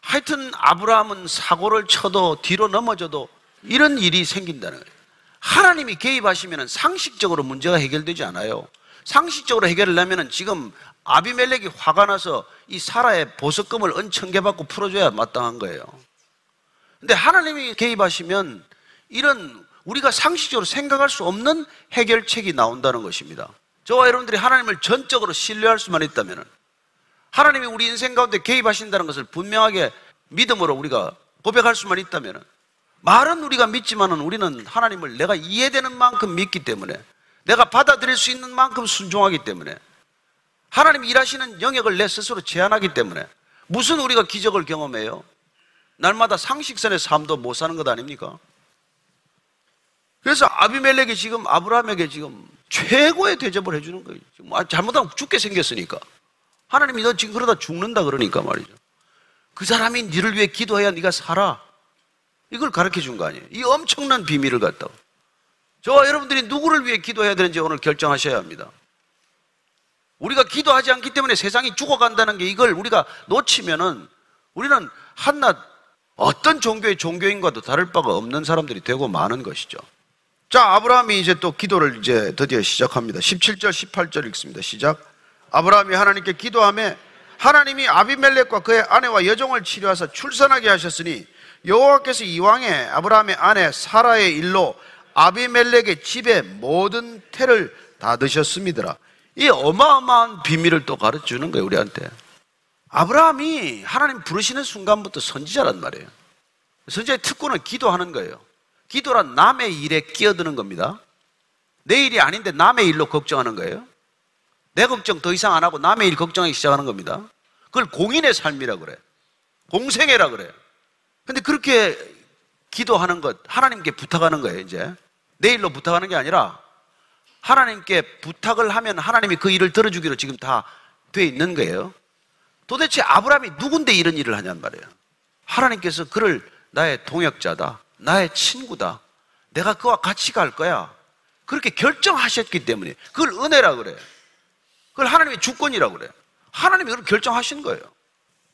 하여튼 아브라함은 사고를 쳐도 뒤로 넘어져도 이런 일이 생긴다는 거예요. 하나님이 개입하시면 상식적으로 문제가 해결되지 않아요. 상식적으로 해결하려면 지금 아비멜렉이 화가 나서 이 사라의 보석금을 은천개 받고 풀어줘야 마땅한 거예요. 근데 하나님이 개입하시면 이런 우리가 상식적으로 생각할 수 없는 해결책이 나온다는 것입니다. 저와 여러분들이 하나님을 전적으로 신뢰할 수만 있다면 하나님이 우리 인생 가운데 개입하신다는 것을 분명하게 믿음으로 우리가 고백할 수만 있다면 말은 우리가 믿지만은 우리는 하나님을 내가 이해되는 만큼 믿기 때문에 내가 받아들일 수 있는 만큼 순종하기 때문에 하나님이 일하시는 영역을 내 스스로 제한하기 때문에 무슨 우리가 기적을 경험해요? 날마다 상식선의 삶도 못 사는 것 아닙니까? 그래서 아비멜렉이 지금 아브라함에게 지금 최고의 대접을 해주는 거예요. 잘못하면 죽게 생겼으니까 하나님이 너 지금 그러다 죽는다 그러니까 말이죠. 그 사람이 너를 위해 기도해야 네가 살아. 이걸 가르쳐 준 거 아니에요. 이 엄청난 비밀을 갖다가 저와 여러분들이 누구를 위해 기도해야 되는지 오늘 결정하셔야 합니다. 우리가 기도하지 않기 때문에 세상이 죽어간다는 게 이걸 우리가 놓치면은 우리는 한낱 어떤 종교의 종교인과도 다를 바가 없는 사람들이 되고 많은 것이죠. 자, 아브라함이 이제 또 기도를 이제 드디어 시작합니다. 17절 18절 읽습니다. 시작. 아브라함이 하나님께 기도하며 하나님이 아비멜렉과 그의 아내와 여종을 치료하사 출산하게 하셨으니 여호와께서 이왕에 아브라함의 아내 사라의 일로 아비멜렉의 집에 모든 태를 다 드셨음이더라. 이 어마어마한 비밀을 또 가르쳐주는 거예요, 우리한테. 아브라함이 하나님 부르시는 순간부터 선지자란 말이에요. 선지자의 특권은 기도하는 거예요. 기도란 남의 일에 끼어드는 겁니다. 내 일이 아닌데 남의 일로 걱정하는 거예요. 내 걱정 더 이상 안 하고 남의 일 걱정하기 시작하는 겁니다. 그걸 공인의 삶이라 그래. 공생애라 그래. 근데 그렇게 기도하는 것, 하나님께 부탁하는 거예요, 이제. 내 일로 부탁하는 게 아니라 하나님께 부탁을 하면 하나님이 그 일을 들어주기로 지금 다 돼 있는 거예요. 도대체 아브라함이 누군데 이런 일을 하냐는 말이에요. 하나님께서 그를 나의 동역자다, 나의 친구다, 내가 그와 같이 갈 거야 그렇게 결정하셨기 때문에 그걸 은혜라 그래요. 그걸 하나님의 주권이라 그래요. 하나님이 그걸 결정하신 거예요.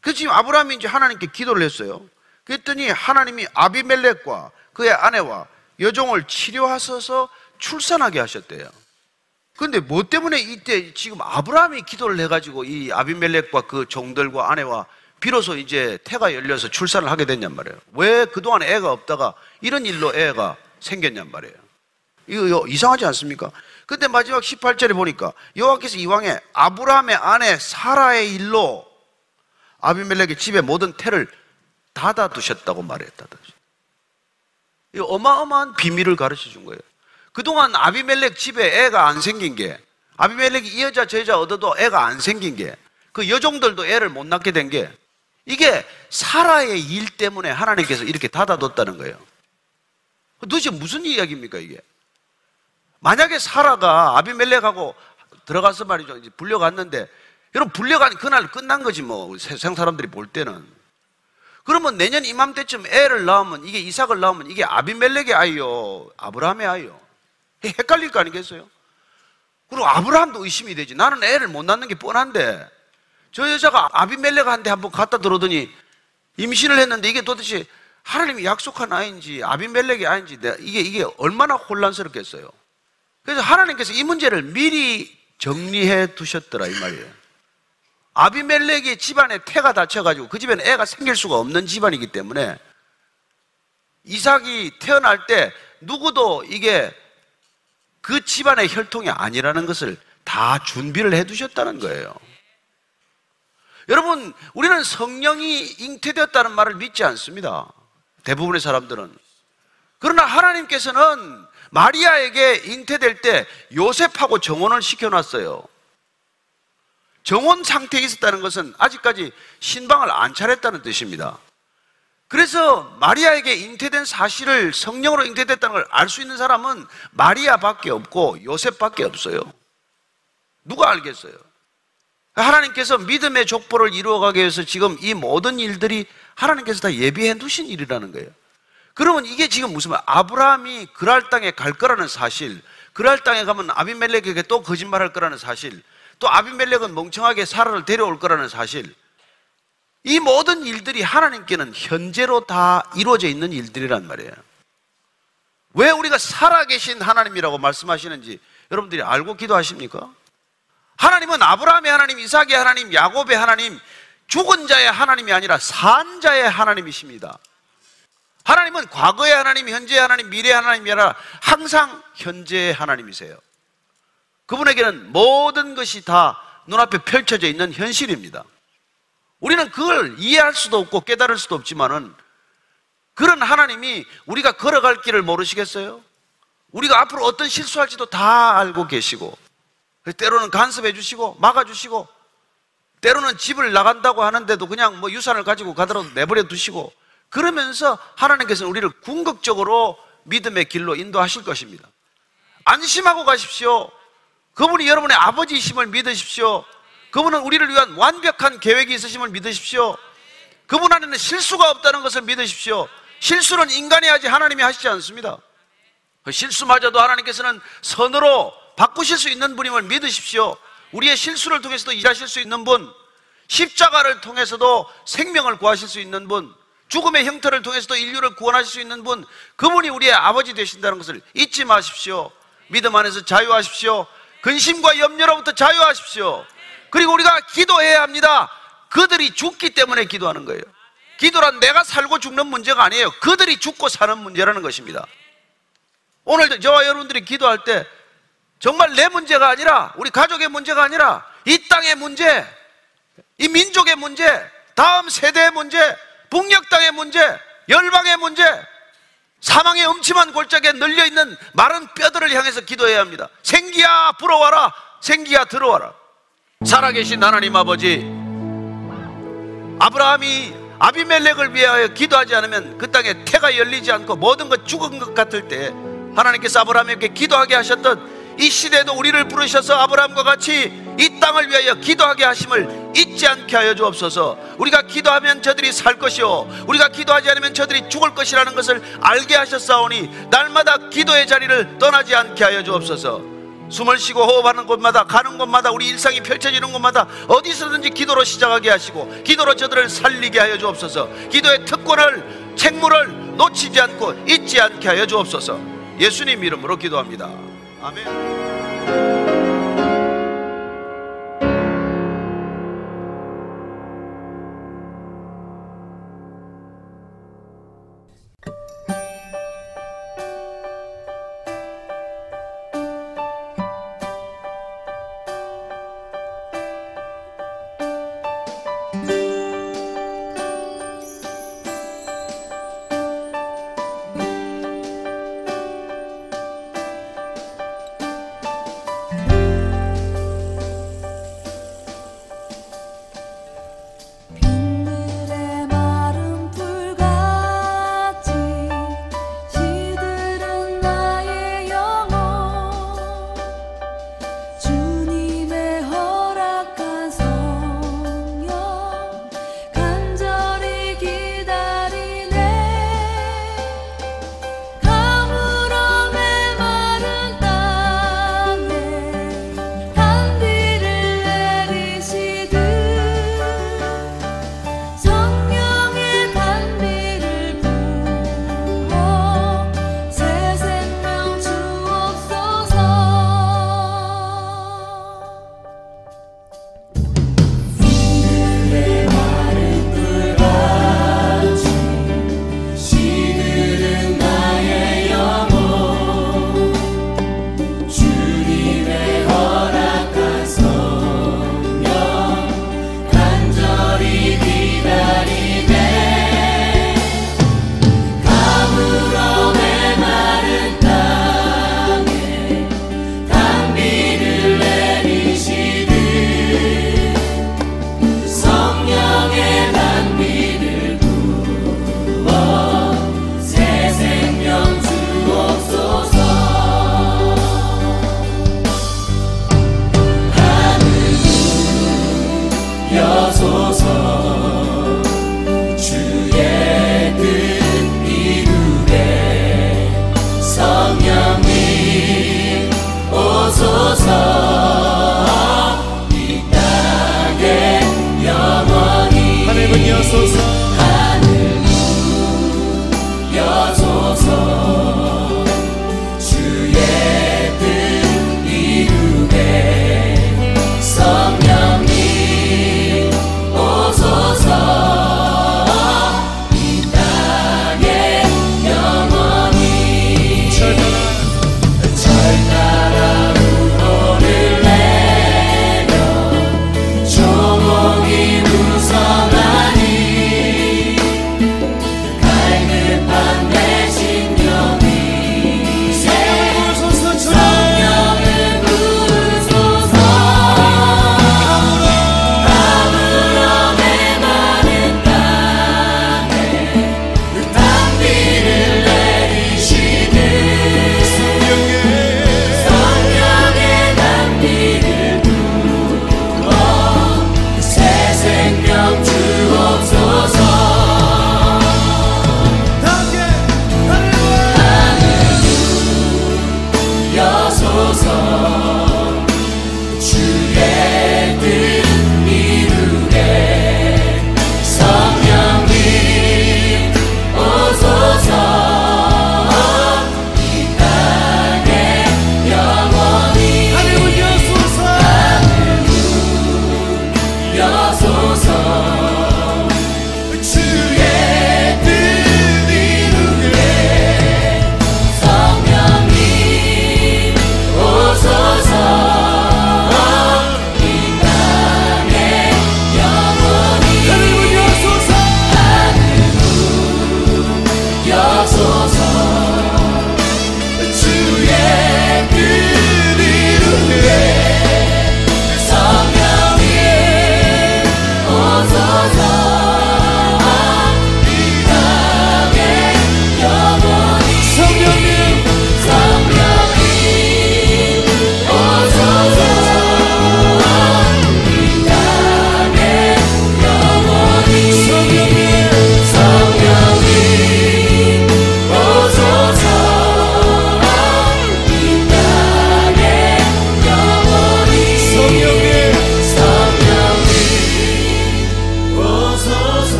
그래서 지금 아브라함이 이제 하나님께 기도를 했어요. 그랬더니 하나님이 아비멜렉과 그의 아내와 여종을 치료하셔서 출산하게 하셨대요. 근데 뭐 때문에 이때 지금 아브라함이 기도를 해가지고 이 아비멜렉과 그 종들과 아내와 비로소 이제 태가 열려서 출산을 하게 됐냔 말이에요. 왜 그동안 애가 없다가 이런 일로 애가 생겼냔 말이에요. 이거 이상하지 않습니까? 근데 마지막 18절에 보니까 여호와께서 이왕에 아브라함의 아내 사라의 일로 아비멜렉의 집에 모든 태를 닫아두셨다고 말해요. 이 어마어마한 비밀을 가르쳐준 거예요. 그동안 아비멜렉 집에 애가 안 생긴 게 아비멜렉이 이 여자 저 여자 얻어도 애가 안 생긴 게 그 여종들도 애를 못 낳게 된 게 이게 사라의 일 때문에 하나님께서 이렇게 닫아뒀다는 거예요. 도대체 무슨 이야기입니까 이게? 만약에 사라가 아비멜렉하고 들어가서 말이죠 이제 불려갔는데 여러분 불려간 그날 끝난 거지 뭐 세상 사람들이 볼 때는. 그러면 내년 이맘때쯤 애를 낳으면 이게 이삭을 낳으면 이게 아비멜렉의 아이요 아브라함의 아이요 헷갈릴 거 아니겠어요? 그리고 아브라함도 의심이 되지. 나는 애를 못 낳는 게 뻔한데 저 여자가 아비멜렉한테 한번 갖다 들어오더니 임신을 했는데 이게 도대체 하나님이 약속한 아이인지 아비멜렉의 아이인지 이게 얼마나 혼란스럽겠어요. 그래서 하나님께서 이 문제를 미리 정리해 두셨더라 이 말이에요. 아비멜렉의 집안에 태가 닫혀가지고 그 집에는 애가 생길 수가 없는 집안이기 때문에 이삭이 태어날 때 누구도 이게 그 집안의 혈통이 아니라는 것을 다 준비를 해두셨다는 거예요. 여러분, 우리는 성령이 잉태되었다는 말을 믿지 않습니다. 대부분의 사람들은. 그러나 하나님께서는 마리아에게 잉태될 때 요셉하고 정혼을 시켜놨어요. 정혼 상태에 있었다는 것은 아직까지 신방을 안 차렸다는 뜻입니다. 그래서 마리아에게 잉태된 사실을 성령으로 잉태됐다는 걸 알 수 있는 사람은 마리아밖에 없고 요셉밖에 없어요. 누가 알겠어요? 하나님께서 믿음의 족보를 이루어가기 위해서 지금 이 모든 일들이 하나님께서 다 예비해 두신 일이라는 거예요. 그러면 이게 지금 무슨 말? 아브라함이 그랄 땅에 갈 거라는 사실, 그랄 땅에 가면 아비멜렉에게 또 거짓말할 거라는 사실, 또 아비멜렉은 멍청하게 사라를 데려올 거라는 사실, 이 모든 일들이 하나님께는 현재로 다 이루어져 있는 일들이란 말이에요. 왜 우리가 살아계신 하나님이라고 말씀하시는지 여러분들이 알고 기도하십니까? 하나님은 아브라함의 하나님, 이삭의 하나님, 야곱의 하나님, 죽은 자의 하나님이 아니라 산 자의 하나님이십니다. 하나님은 과거의 하나님, 현재의 하나님, 미래의 하나님이 아니라 항상 현재의 하나님이세요. 그분에게는 모든 것이 다 눈앞에 펼쳐져 있는 현실입니다. 우리는 그걸 이해할 수도 없고 깨달을 수도 없지만은 그런 하나님이 우리가 걸어갈 길을 모르시겠어요? 우리가 앞으로 어떤 실수할지도 다 알고 계시고, 때로는 간섭해 주시고 막아주시고, 때로는 집을 나간다고 하는데도 그냥 뭐 유산을 가지고 가더라도 내버려 두시고, 그러면서 하나님께서는 우리를 궁극적으로 믿음의 길로 인도하실 것입니다. 안심하고 가십시오. 그분이 여러분의 아버지이심을 믿으십시오. 그분은 우리를 위한 완벽한 계획이 있으심을 믿으십시오. 그분 안에는 실수가 없다는 것을 믿으십시오. 실수는 인간이 하지 하나님이 하시지 않습니다. 그 실수마저도 하나님께서는 선으로 바꾸실 수 있는 분임을 믿으십시오. 우리의 실수를 통해서도 일하실 수 있는 분, 십자가를 통해서도 생명을 구하실 수 있는 분, 죽음의 형태를 통해서도 인류를 구원하실 수 있는 분, 그분이 우리의 아버지 되신다는 것을 잊지 마십시오. 믿음 안에서 자유하십시오. 근심과 염려로부터 자유하십시오. 그리고 우리가 기도해야 합니다. 그들이 죽기 때문에 기도하는 거예요. 기도란 내가 살고 죽는 문제가 아니에요. 그들이 죽고 사는 문제라는 것입니다. 오늘 저와 여러분들이 기도할 때 정말 내 문제가 아니라, 우리 가족의 문제가 아니라 이 땅의 문제, 이 민족의 문제, 다음 세대의 문제, 북녘 땅의 문제, 열방의 문제, 사망의 음침한 골짜기에 널려있는 마른 뼈들을 향해서 기도해야 합니다. 생기야 불어와라, 생기야 들어와라. 살아계신 하나님 아버지, 아브라함이 아비멜렉을 위하여 기도하지 않으면 그 땅에 태가 열리지 않고 모든 것 죽은 것 같을 때 하나님께서 아브라함에게 기도하게 하셨던 이 시대에도 우리를 부르셔서 아브라함과 같이 이 땅을 위하여 기도하게 하심을 잊지 않게 하여 주옵소서. 우리가 기도하면 저들이 살 것이요, 우리가 기도하지 않으면 저들이 죽을 것이라는 것을 알게 하셨사오니 날마다 기도의 자리를 떠나지 않게 하여 주옵소서. 숨을 쉬고 호흡하는 곳마다, 가는 곳마다, 우리 일상이 펼쳐지는 곳마다 어디서든지 기도로 시작하게 하시고 기도로 저들을 살리게 하여 주옵소서. 기도의 특권을, 책무를 놓치지 않고 잊지 않게 하여 주옵소서. 예수님 이름으로 기도합니다. 아멘. 하소서 주의 뜻 이루게 성령님 오소서 이 땅에 영원히 하늘 울려소서 하늘 울려소서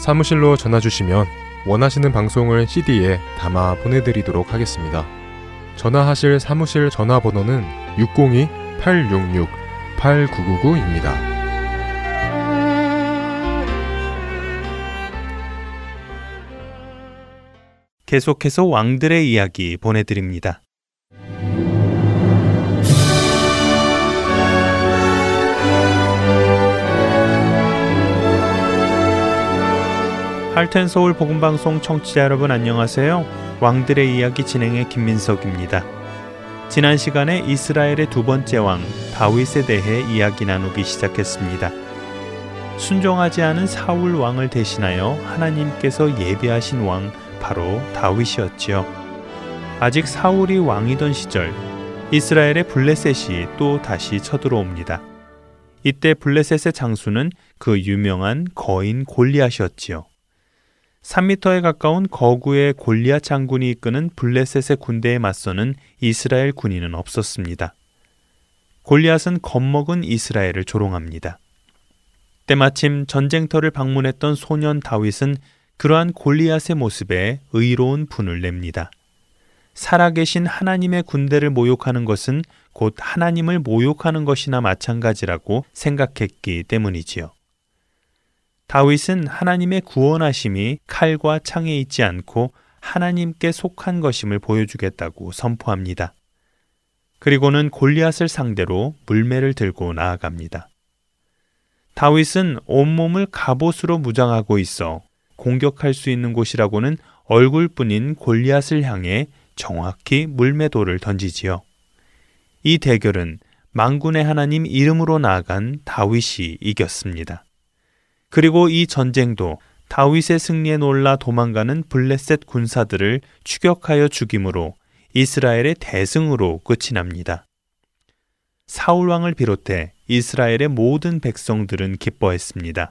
사무실로 전화주시면 원하시는 방송을 CD에 담아 보내드리도록 하겠습니다. 전화하실 사무실 전화번호는 602-866-8999입니다. 계속해서 왕들의 이야기 보내드립니다. 할텐서울 복음방송 청취자 여러분 안녕하세요. 왕들의 이야기 진행의 김민석입니다. 지난 시간에 이스라엘의 두 번째 왕 다윗에 대해 이야기 나누기 시작했습니다. 순종하지 않은 사울 왕을 대신하여 하나님께서 예비하신 왕 바로 다윗이었지요. 아직 사울이 왕이던 시절 이스라엘의 블레셋이 또 다시 쳐들어옵니다. 이때 블레셋의 장수는 그 유명한 거인 골리앗이었지요. 3미터에 가까운 거구의 골리앗 장군이 이끄는 블레셋의 군대에 맞서는 이스라엘 군인은 없었습니다. 골리앗은 겁먹은 이스라엘을 조롱합니다. 때마침 전쟁터를 방문했던 소년 다윗은 그러한 골리앗의 모습에 의로운 분을 냅니다. 살아계신 하나님의 군대를 모욕하는 것은 곧 하나님을 모욕하는 것이나 마찬가지라고 생각했기 때문이지요. 다윗은 하나님의 구원하심이 칼과 창에 있지 않고 하나님께 속한 것임을 보여주겠다고 선포합니다. 그리고는 골리앗을 상대로 물매를 들고 나아갑니다. 다윗은 온몸을 갑옷으로 무장하고 있어 공격할 수 있는 곳이라고는 얼굴뿐인 골리앗을 향해 정확히 물매돌을 던지지요. 이 대결은 만군의 하나님 이름으로 나아간 다윗이 이겼습니다. 그리고 이 전쟁도 다윗의 승리에 놀라 도망가는 블레셋 군사들을 추격하여 죽임으로 이스라엘의 대승으로 끝이 납니다. 사울 왕을 비롯해 이스라엘의 모든 백성들은 기뻐했습니다.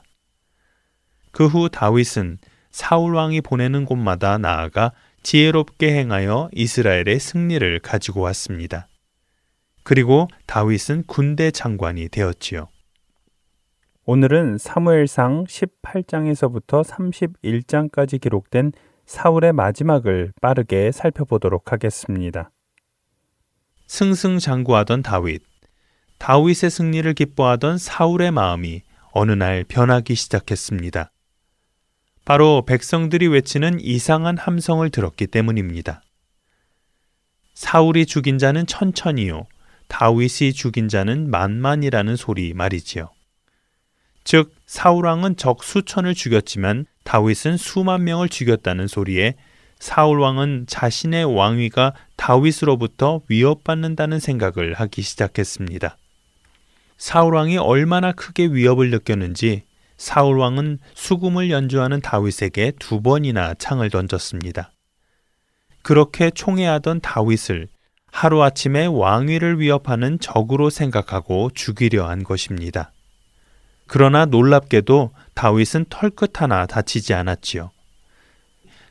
그 후 다윗은 사울 왕이 보내는 곳마다 나아가 지혜롭게 행하여 이스라엘의 승리를 가지고 왔습니다. 그리고 다윗은 군대 장관이 되었지요. 오늘은 사무엘상 18장에서부터 31장까지 기록된 사울의 마지막을 빠르게 살펴보도록 하겠습니다. 승승장구하던 다윗의 승리를 기뻐하던 사울의 마음이 어느 날 변하기 시작했습니다. 바로 백성들이 외치는 이상한 함성을 들었기 때문입니다. 사울이 죽인 자는 천천히요, 다윗이 죽인 자는 만만이라는 소리 말이지요. 즉 사울왕은 적 수천을 죽였지만 다윗은 수만 명을 죽였다는 소리에 사울왕은 자신의 왕위가 다윗으로부터 위협받는다는 생각을 하기 시작했습니다. 사울왕이 얼마나 크게 위협을 느꼈는지 사울왕은 수금을 연주하는 다윗에게 2번이나 창을 던졌습니다. 그렇게 총애하던 다윗을 하루아침에 왕위를 위협하는 적으로 생각하고 죽이려 한 것입니다. 그러나 놀랍게도 다윗은 털끝 하나 다치지 않았지요.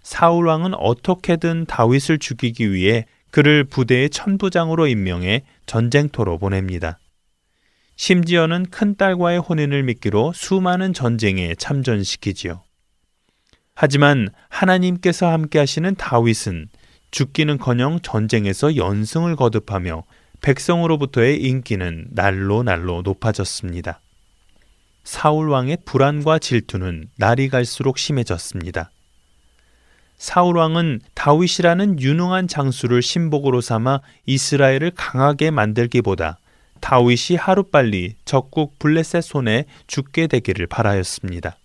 사울왕은 어떻게든 다윗을 죽이기 위해 그를 부대의 천부장으로 임명해 전쟁터로 보냅니다. 심지어는 큰딸과의 혼인을 미끼로 수많은 전쟁에 참전시키지요. 하지만 하나님께서 함께 하시는 다윗은 죽기는커녕 전쟁에서 연승을 거듭하며 백성으로부터의 인기는 날로 높아졌습니다. 사울 왕의 불안과 질투는 날이 갈수록 심해졌습니다. 사울 왕은 다윗이라는 유능한 장수를 신복으로 삼아 이스라엘을 강하게 만들기보다 다윗이 하루빨리 적국 블레셋 손에 죽게 되기를 바라였습니다.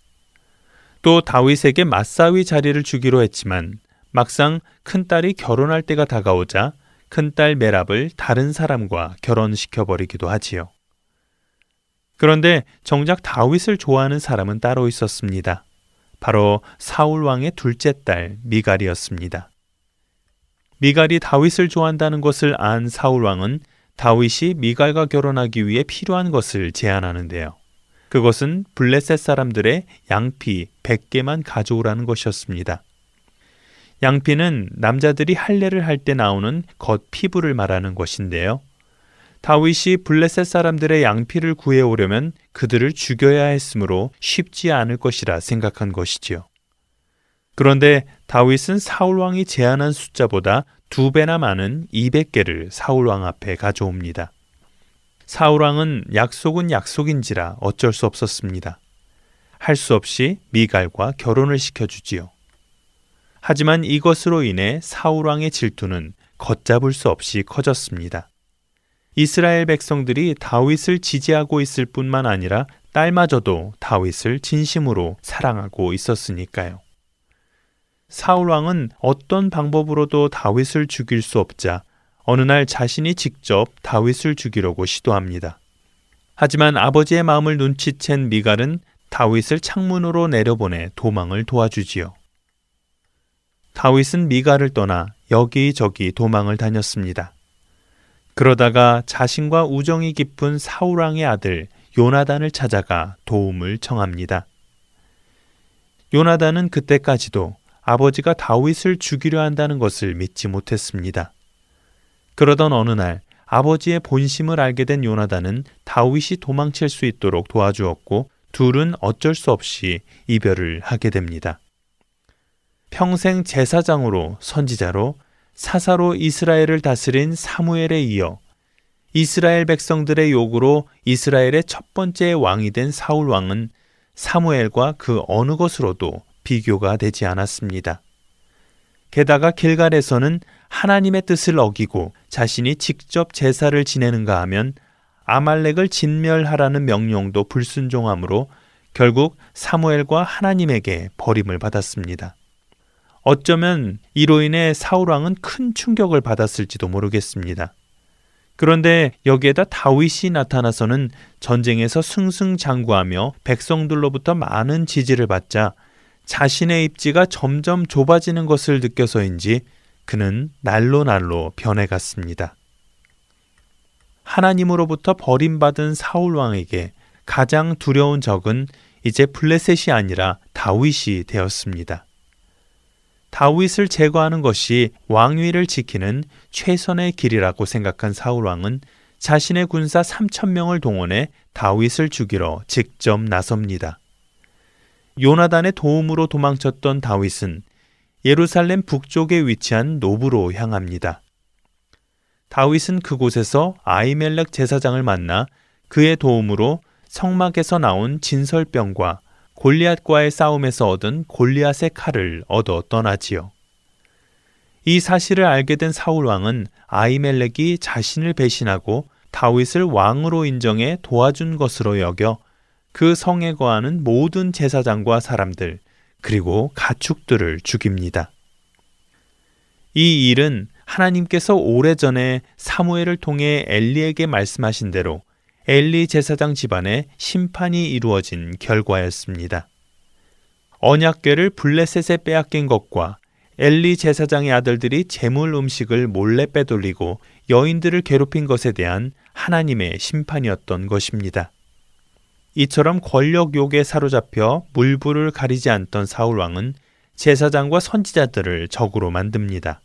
또 다윗에게 맞사위 자리를 주기로 했지만 막상 큰딸이 결혼할 때가 다가오자 큰딸 메랍을 다른 사람과 결혼시켜버리기도 하지요. 그런데 정작 다윗을 좋아하는 사람은 따로 있었습니다. 바로 사울 왕의 둘째 딸 미갈이었습니다. 미갈이 다윗을 좋아한다는 것을 안 사울 왕은 다윗이 미갈과 결혼하기 위해 필요한 것을 제안하는데요. 그것은 블레셋 사람들의 양피 100개만 가져오라는 것이었습니다. 양피는 남자들이 할례를 할 때 나오는 겉피부를 말하는 것인데요. 다윗이 블레셋 사람들의 양피를 구해오려면 그들을 죽여야 했으므로 쉽지 않을 것이라 생각한 것이지요. 그런데 다윗은 사울왕이 제안한 숫자보다 2배나 많은 200개를 사울왕 앞에 가져옵니다. 사울왕은 약속은 약속인지라 어쩔 수 없었습니다. 할 수 없이 미갈과 결혼을 시켜주지요. 하지만 이것으로 인해 사울왕의 질투는 걷잡을 수 없이 커졌습니다. 이스라엘 백성들이 다윗을 지지하고 있을 뿐만 아니라 딸마저도 다윗을 진심으로 사랑하고 있었으니까요. 사울 왕은 어떤 방법으로도 다윗을 죽일 수 없자 어느 날 자신이 직접 다윗을 죽이려고 시도합니다. 하지만 아버지의 마음을 눈치챈 미갈은 다윗을 창문으로 내려보내 도망을 도와주지요. 다윗은 미갈을 떠나 여기저기 도망을 다녔습니다. 그러다가 자신과 우정이 깊은 사울왕의 아들 요나단을 찾아가 도움을 청합니다. 요나단은 그때까지도 아버지가 다윗을 죽이려 한다는 것을 믿지 못했습니다. 그러던 어느 날 아버지의 본심을 알게 된 요나단은 다윗이 도망칠 수 있도록 도와주었고 둘은 어쩔 수 없이 이별을 하게 됩니다. 평생 제사장으로 선지자로 사사로 이스라엘을 다스린 사무엘에 이어 이스라엘 백성들의 요구로 이스라엘의 첫 번째 왕이 된 사울 왕은 사무엘과 그 어느 것으로도 비교가 되지 않았습니다. 게다가 길갈에서는 하나님의 뜻을 어기고 자신이 직접 제사를 지내는가 하면 아말렉을 진멸하라는 명령도 불순종함으로 결국 사무엘과 하나님에게 버림을 받았습니다. 어쩌면 이로 인해 사울왕은 큰 충격을 받았을지도 모르겠습니다. 그런데 여기에다 다윗이 나타나서는 전쟁에서 승승장구하며 백성들로부터 많은 지지를 받자 자신의 입지가 점점 좁아지는 것을 느껴서인지 그는 날로 변해갔습니다. 하나님으로부터 버림받은 사울 왕에게 가장 두려운 적은 이제 블레셋이 아니라 다윗이 되었습니다. 다윗을 제거하는 것이 왕위를 지키는 최선의 길이라고 생각한 사울 왕은 자신의 군사 3,000명을 동원해 다윗을 죽이러 직접 나섭니다. 요나단의 도움으로 도망쳤던 다윗은 예루살렘 북쪽에 위치한 노브로 향합니다. 다윗은 그곳에서 아이멜렉 제사장을 만나 그의 도움으로 성막에서 나온 진설병과 골리앗과의 싸움에서 얻은 골리앗의 칼을 얻어 떠나지요. 이 사실을 알게 된 사울 왕은 아이멜렉이 자신을 배신하고 다윗을 왕으로 인정해 도와준 것으로 여겨 그 성에 거하는 모든 제사장과 사람들 그리고 가축들을 죽입니다. 이 일은 하나님께서 오래전에 사무엘을 통해 엘리에게 말씀하신 대로 엘리 제사장 집안의 심판이 이루어진 결과였습니다. 언약궤를 블레셋에 빼앗긴 것과 엘리 제사장의 아들들이 제물 음식을 몰래 빼돌리고 여인들을 괴롭힌 것에 대한 하나님의 심판이었던 것입니다. 이처럼 권력욕에 사로잡혀 물불을 가리지 않던 사울왕은 제사장과 선지자들을 적으로 만듭니다.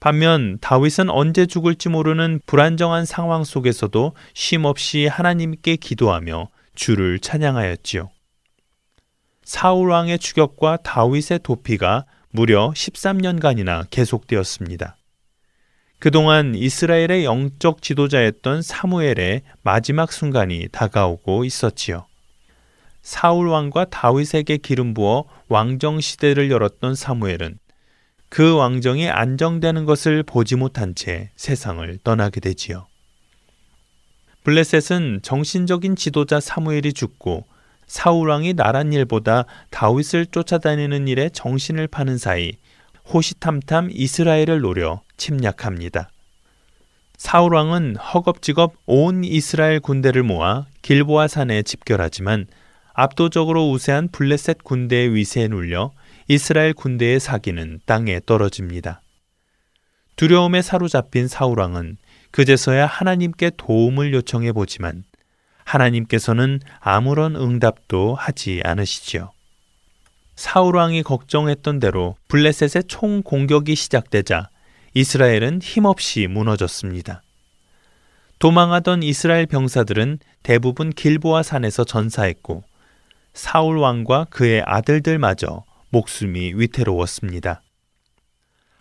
반면 다윗은 언제 죽을지 모르는 불안정한 상황 속에서도 쉼없이 하나님께 기도하며 주를 찬양하였지요. 사울 왕의 추격과 다윗의 도피가 무려 13년간이나 계속되었습니다. 그동안 이스라엘의 영적 지도자였던 사무엘의 마지막 순간이 다가오고 있었지요. 사울 왕과 다윗에게 기름 부어 왕정 시대를 열었던 사무엘은 그 왕정이 안정되는 것을 보지 못한 채 세상을 떠나게 되지요. 블레셋은 정신적인 지도자 사무엘이 죽고 사울 왕이 나란 일보다 다윗을 쫓아다니는 일에 정신을 파는 사이 호시탐탐 이스라엘을 노려 침략합니다. 사울 왕은 허겁지겁 온 이스라엘 군대를 모아 길보아 산에 집결하지만 압도적으로 우세한 블레셋 군대의 위세에 눌려 이스라엘 군대의 사기는 땅에 떨어집니다. 두려움에 사로잡힌 사울 왕은 그제서야 하나님께 도움을 요청해 보지만 하나님께서는 아무런 응답도 하지 않으시지요. 사울 왕이 걱정했던 대로 블레셋의 총 공격이 시작되자 이스라엘은 힘없이 무너졌습니다. 도망하던 이스라엘 병사들은 대부분 길보아 산에서 전사했고 사울 왕과 그의 아들들마저 목숨이 위태로웠습니다.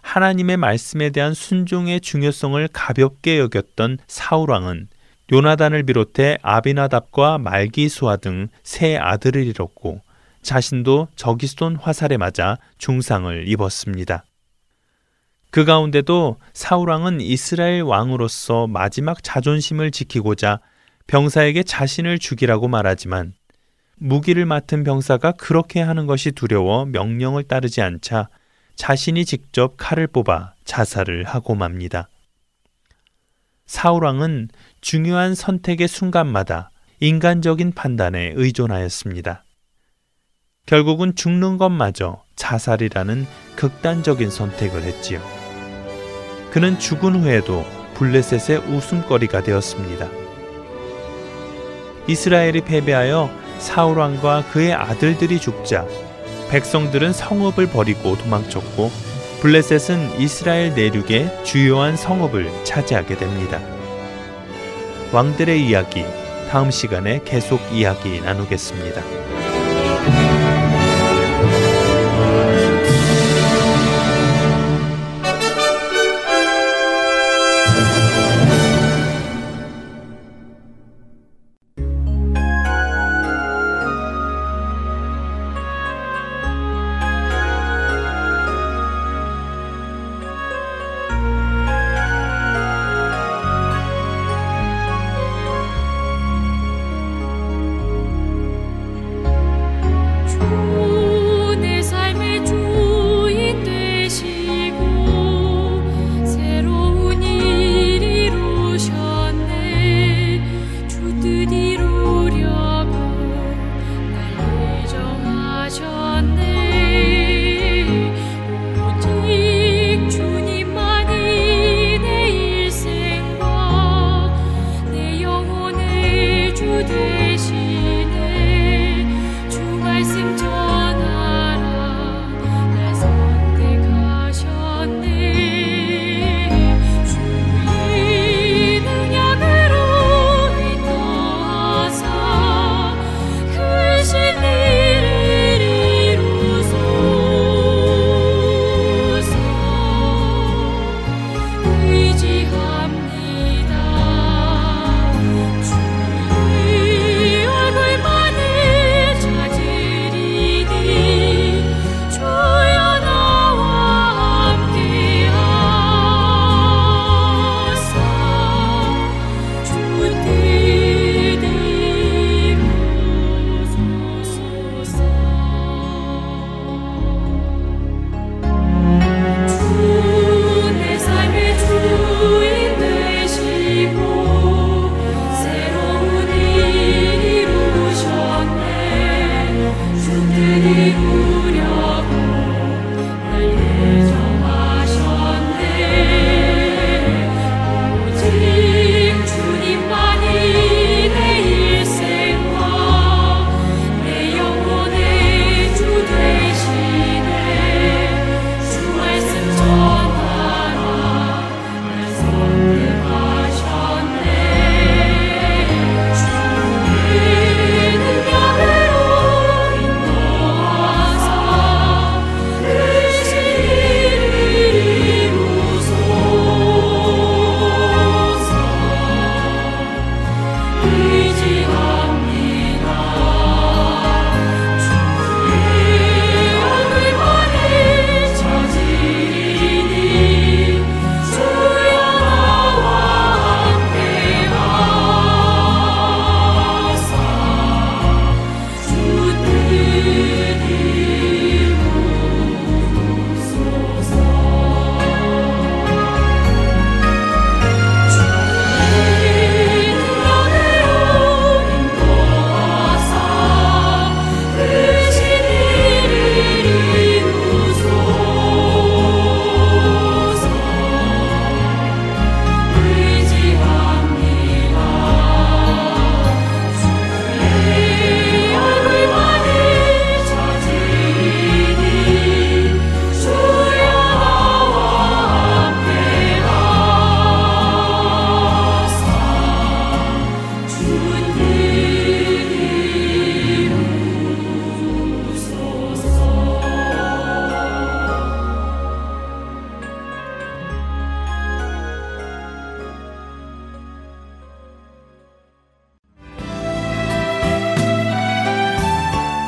하나님의 말씀에 대한 순종의 중요성을 가볍게 여겼던 사울 왕은 요나단을 비롯해 아비나답과 말기수아 등 세 아들을 잃었고 자신도 저기스돈 화살에 맞아 중상을 입었습니다. 그 가운데도 사울 왕은 이스라엘 왕으로서 마지막 자존심을 지키고자 병사에게 자신을 죽이라고 말하지만 무기를 맡은 병사가 그렇게 하는 것이 두려워 명령을 따르지 않자 자신이 직접 칼을 뽑아 자살을 하고 맙니다. 사울 왕은 중요한 선택의 순간마다 인간적인 판단에 의존하였습니다. 결국은 죽는 것마저 자살이라는 극단적인 선택을 했지요. 그는 죽은 후에도 블레셋의 웃음거리가 되었습니다. 이스라엘이 패배하여 사울 왕과 그의 아들들이 죽자 백성들은 성읍을 버리고 도망쳤고 블레셋은 이스라엘 내륙의 주요한 성읍을 차지하게 됩니다. 왕들의 이야기, 다음 시간에 계속 이야기 나누겠습니다.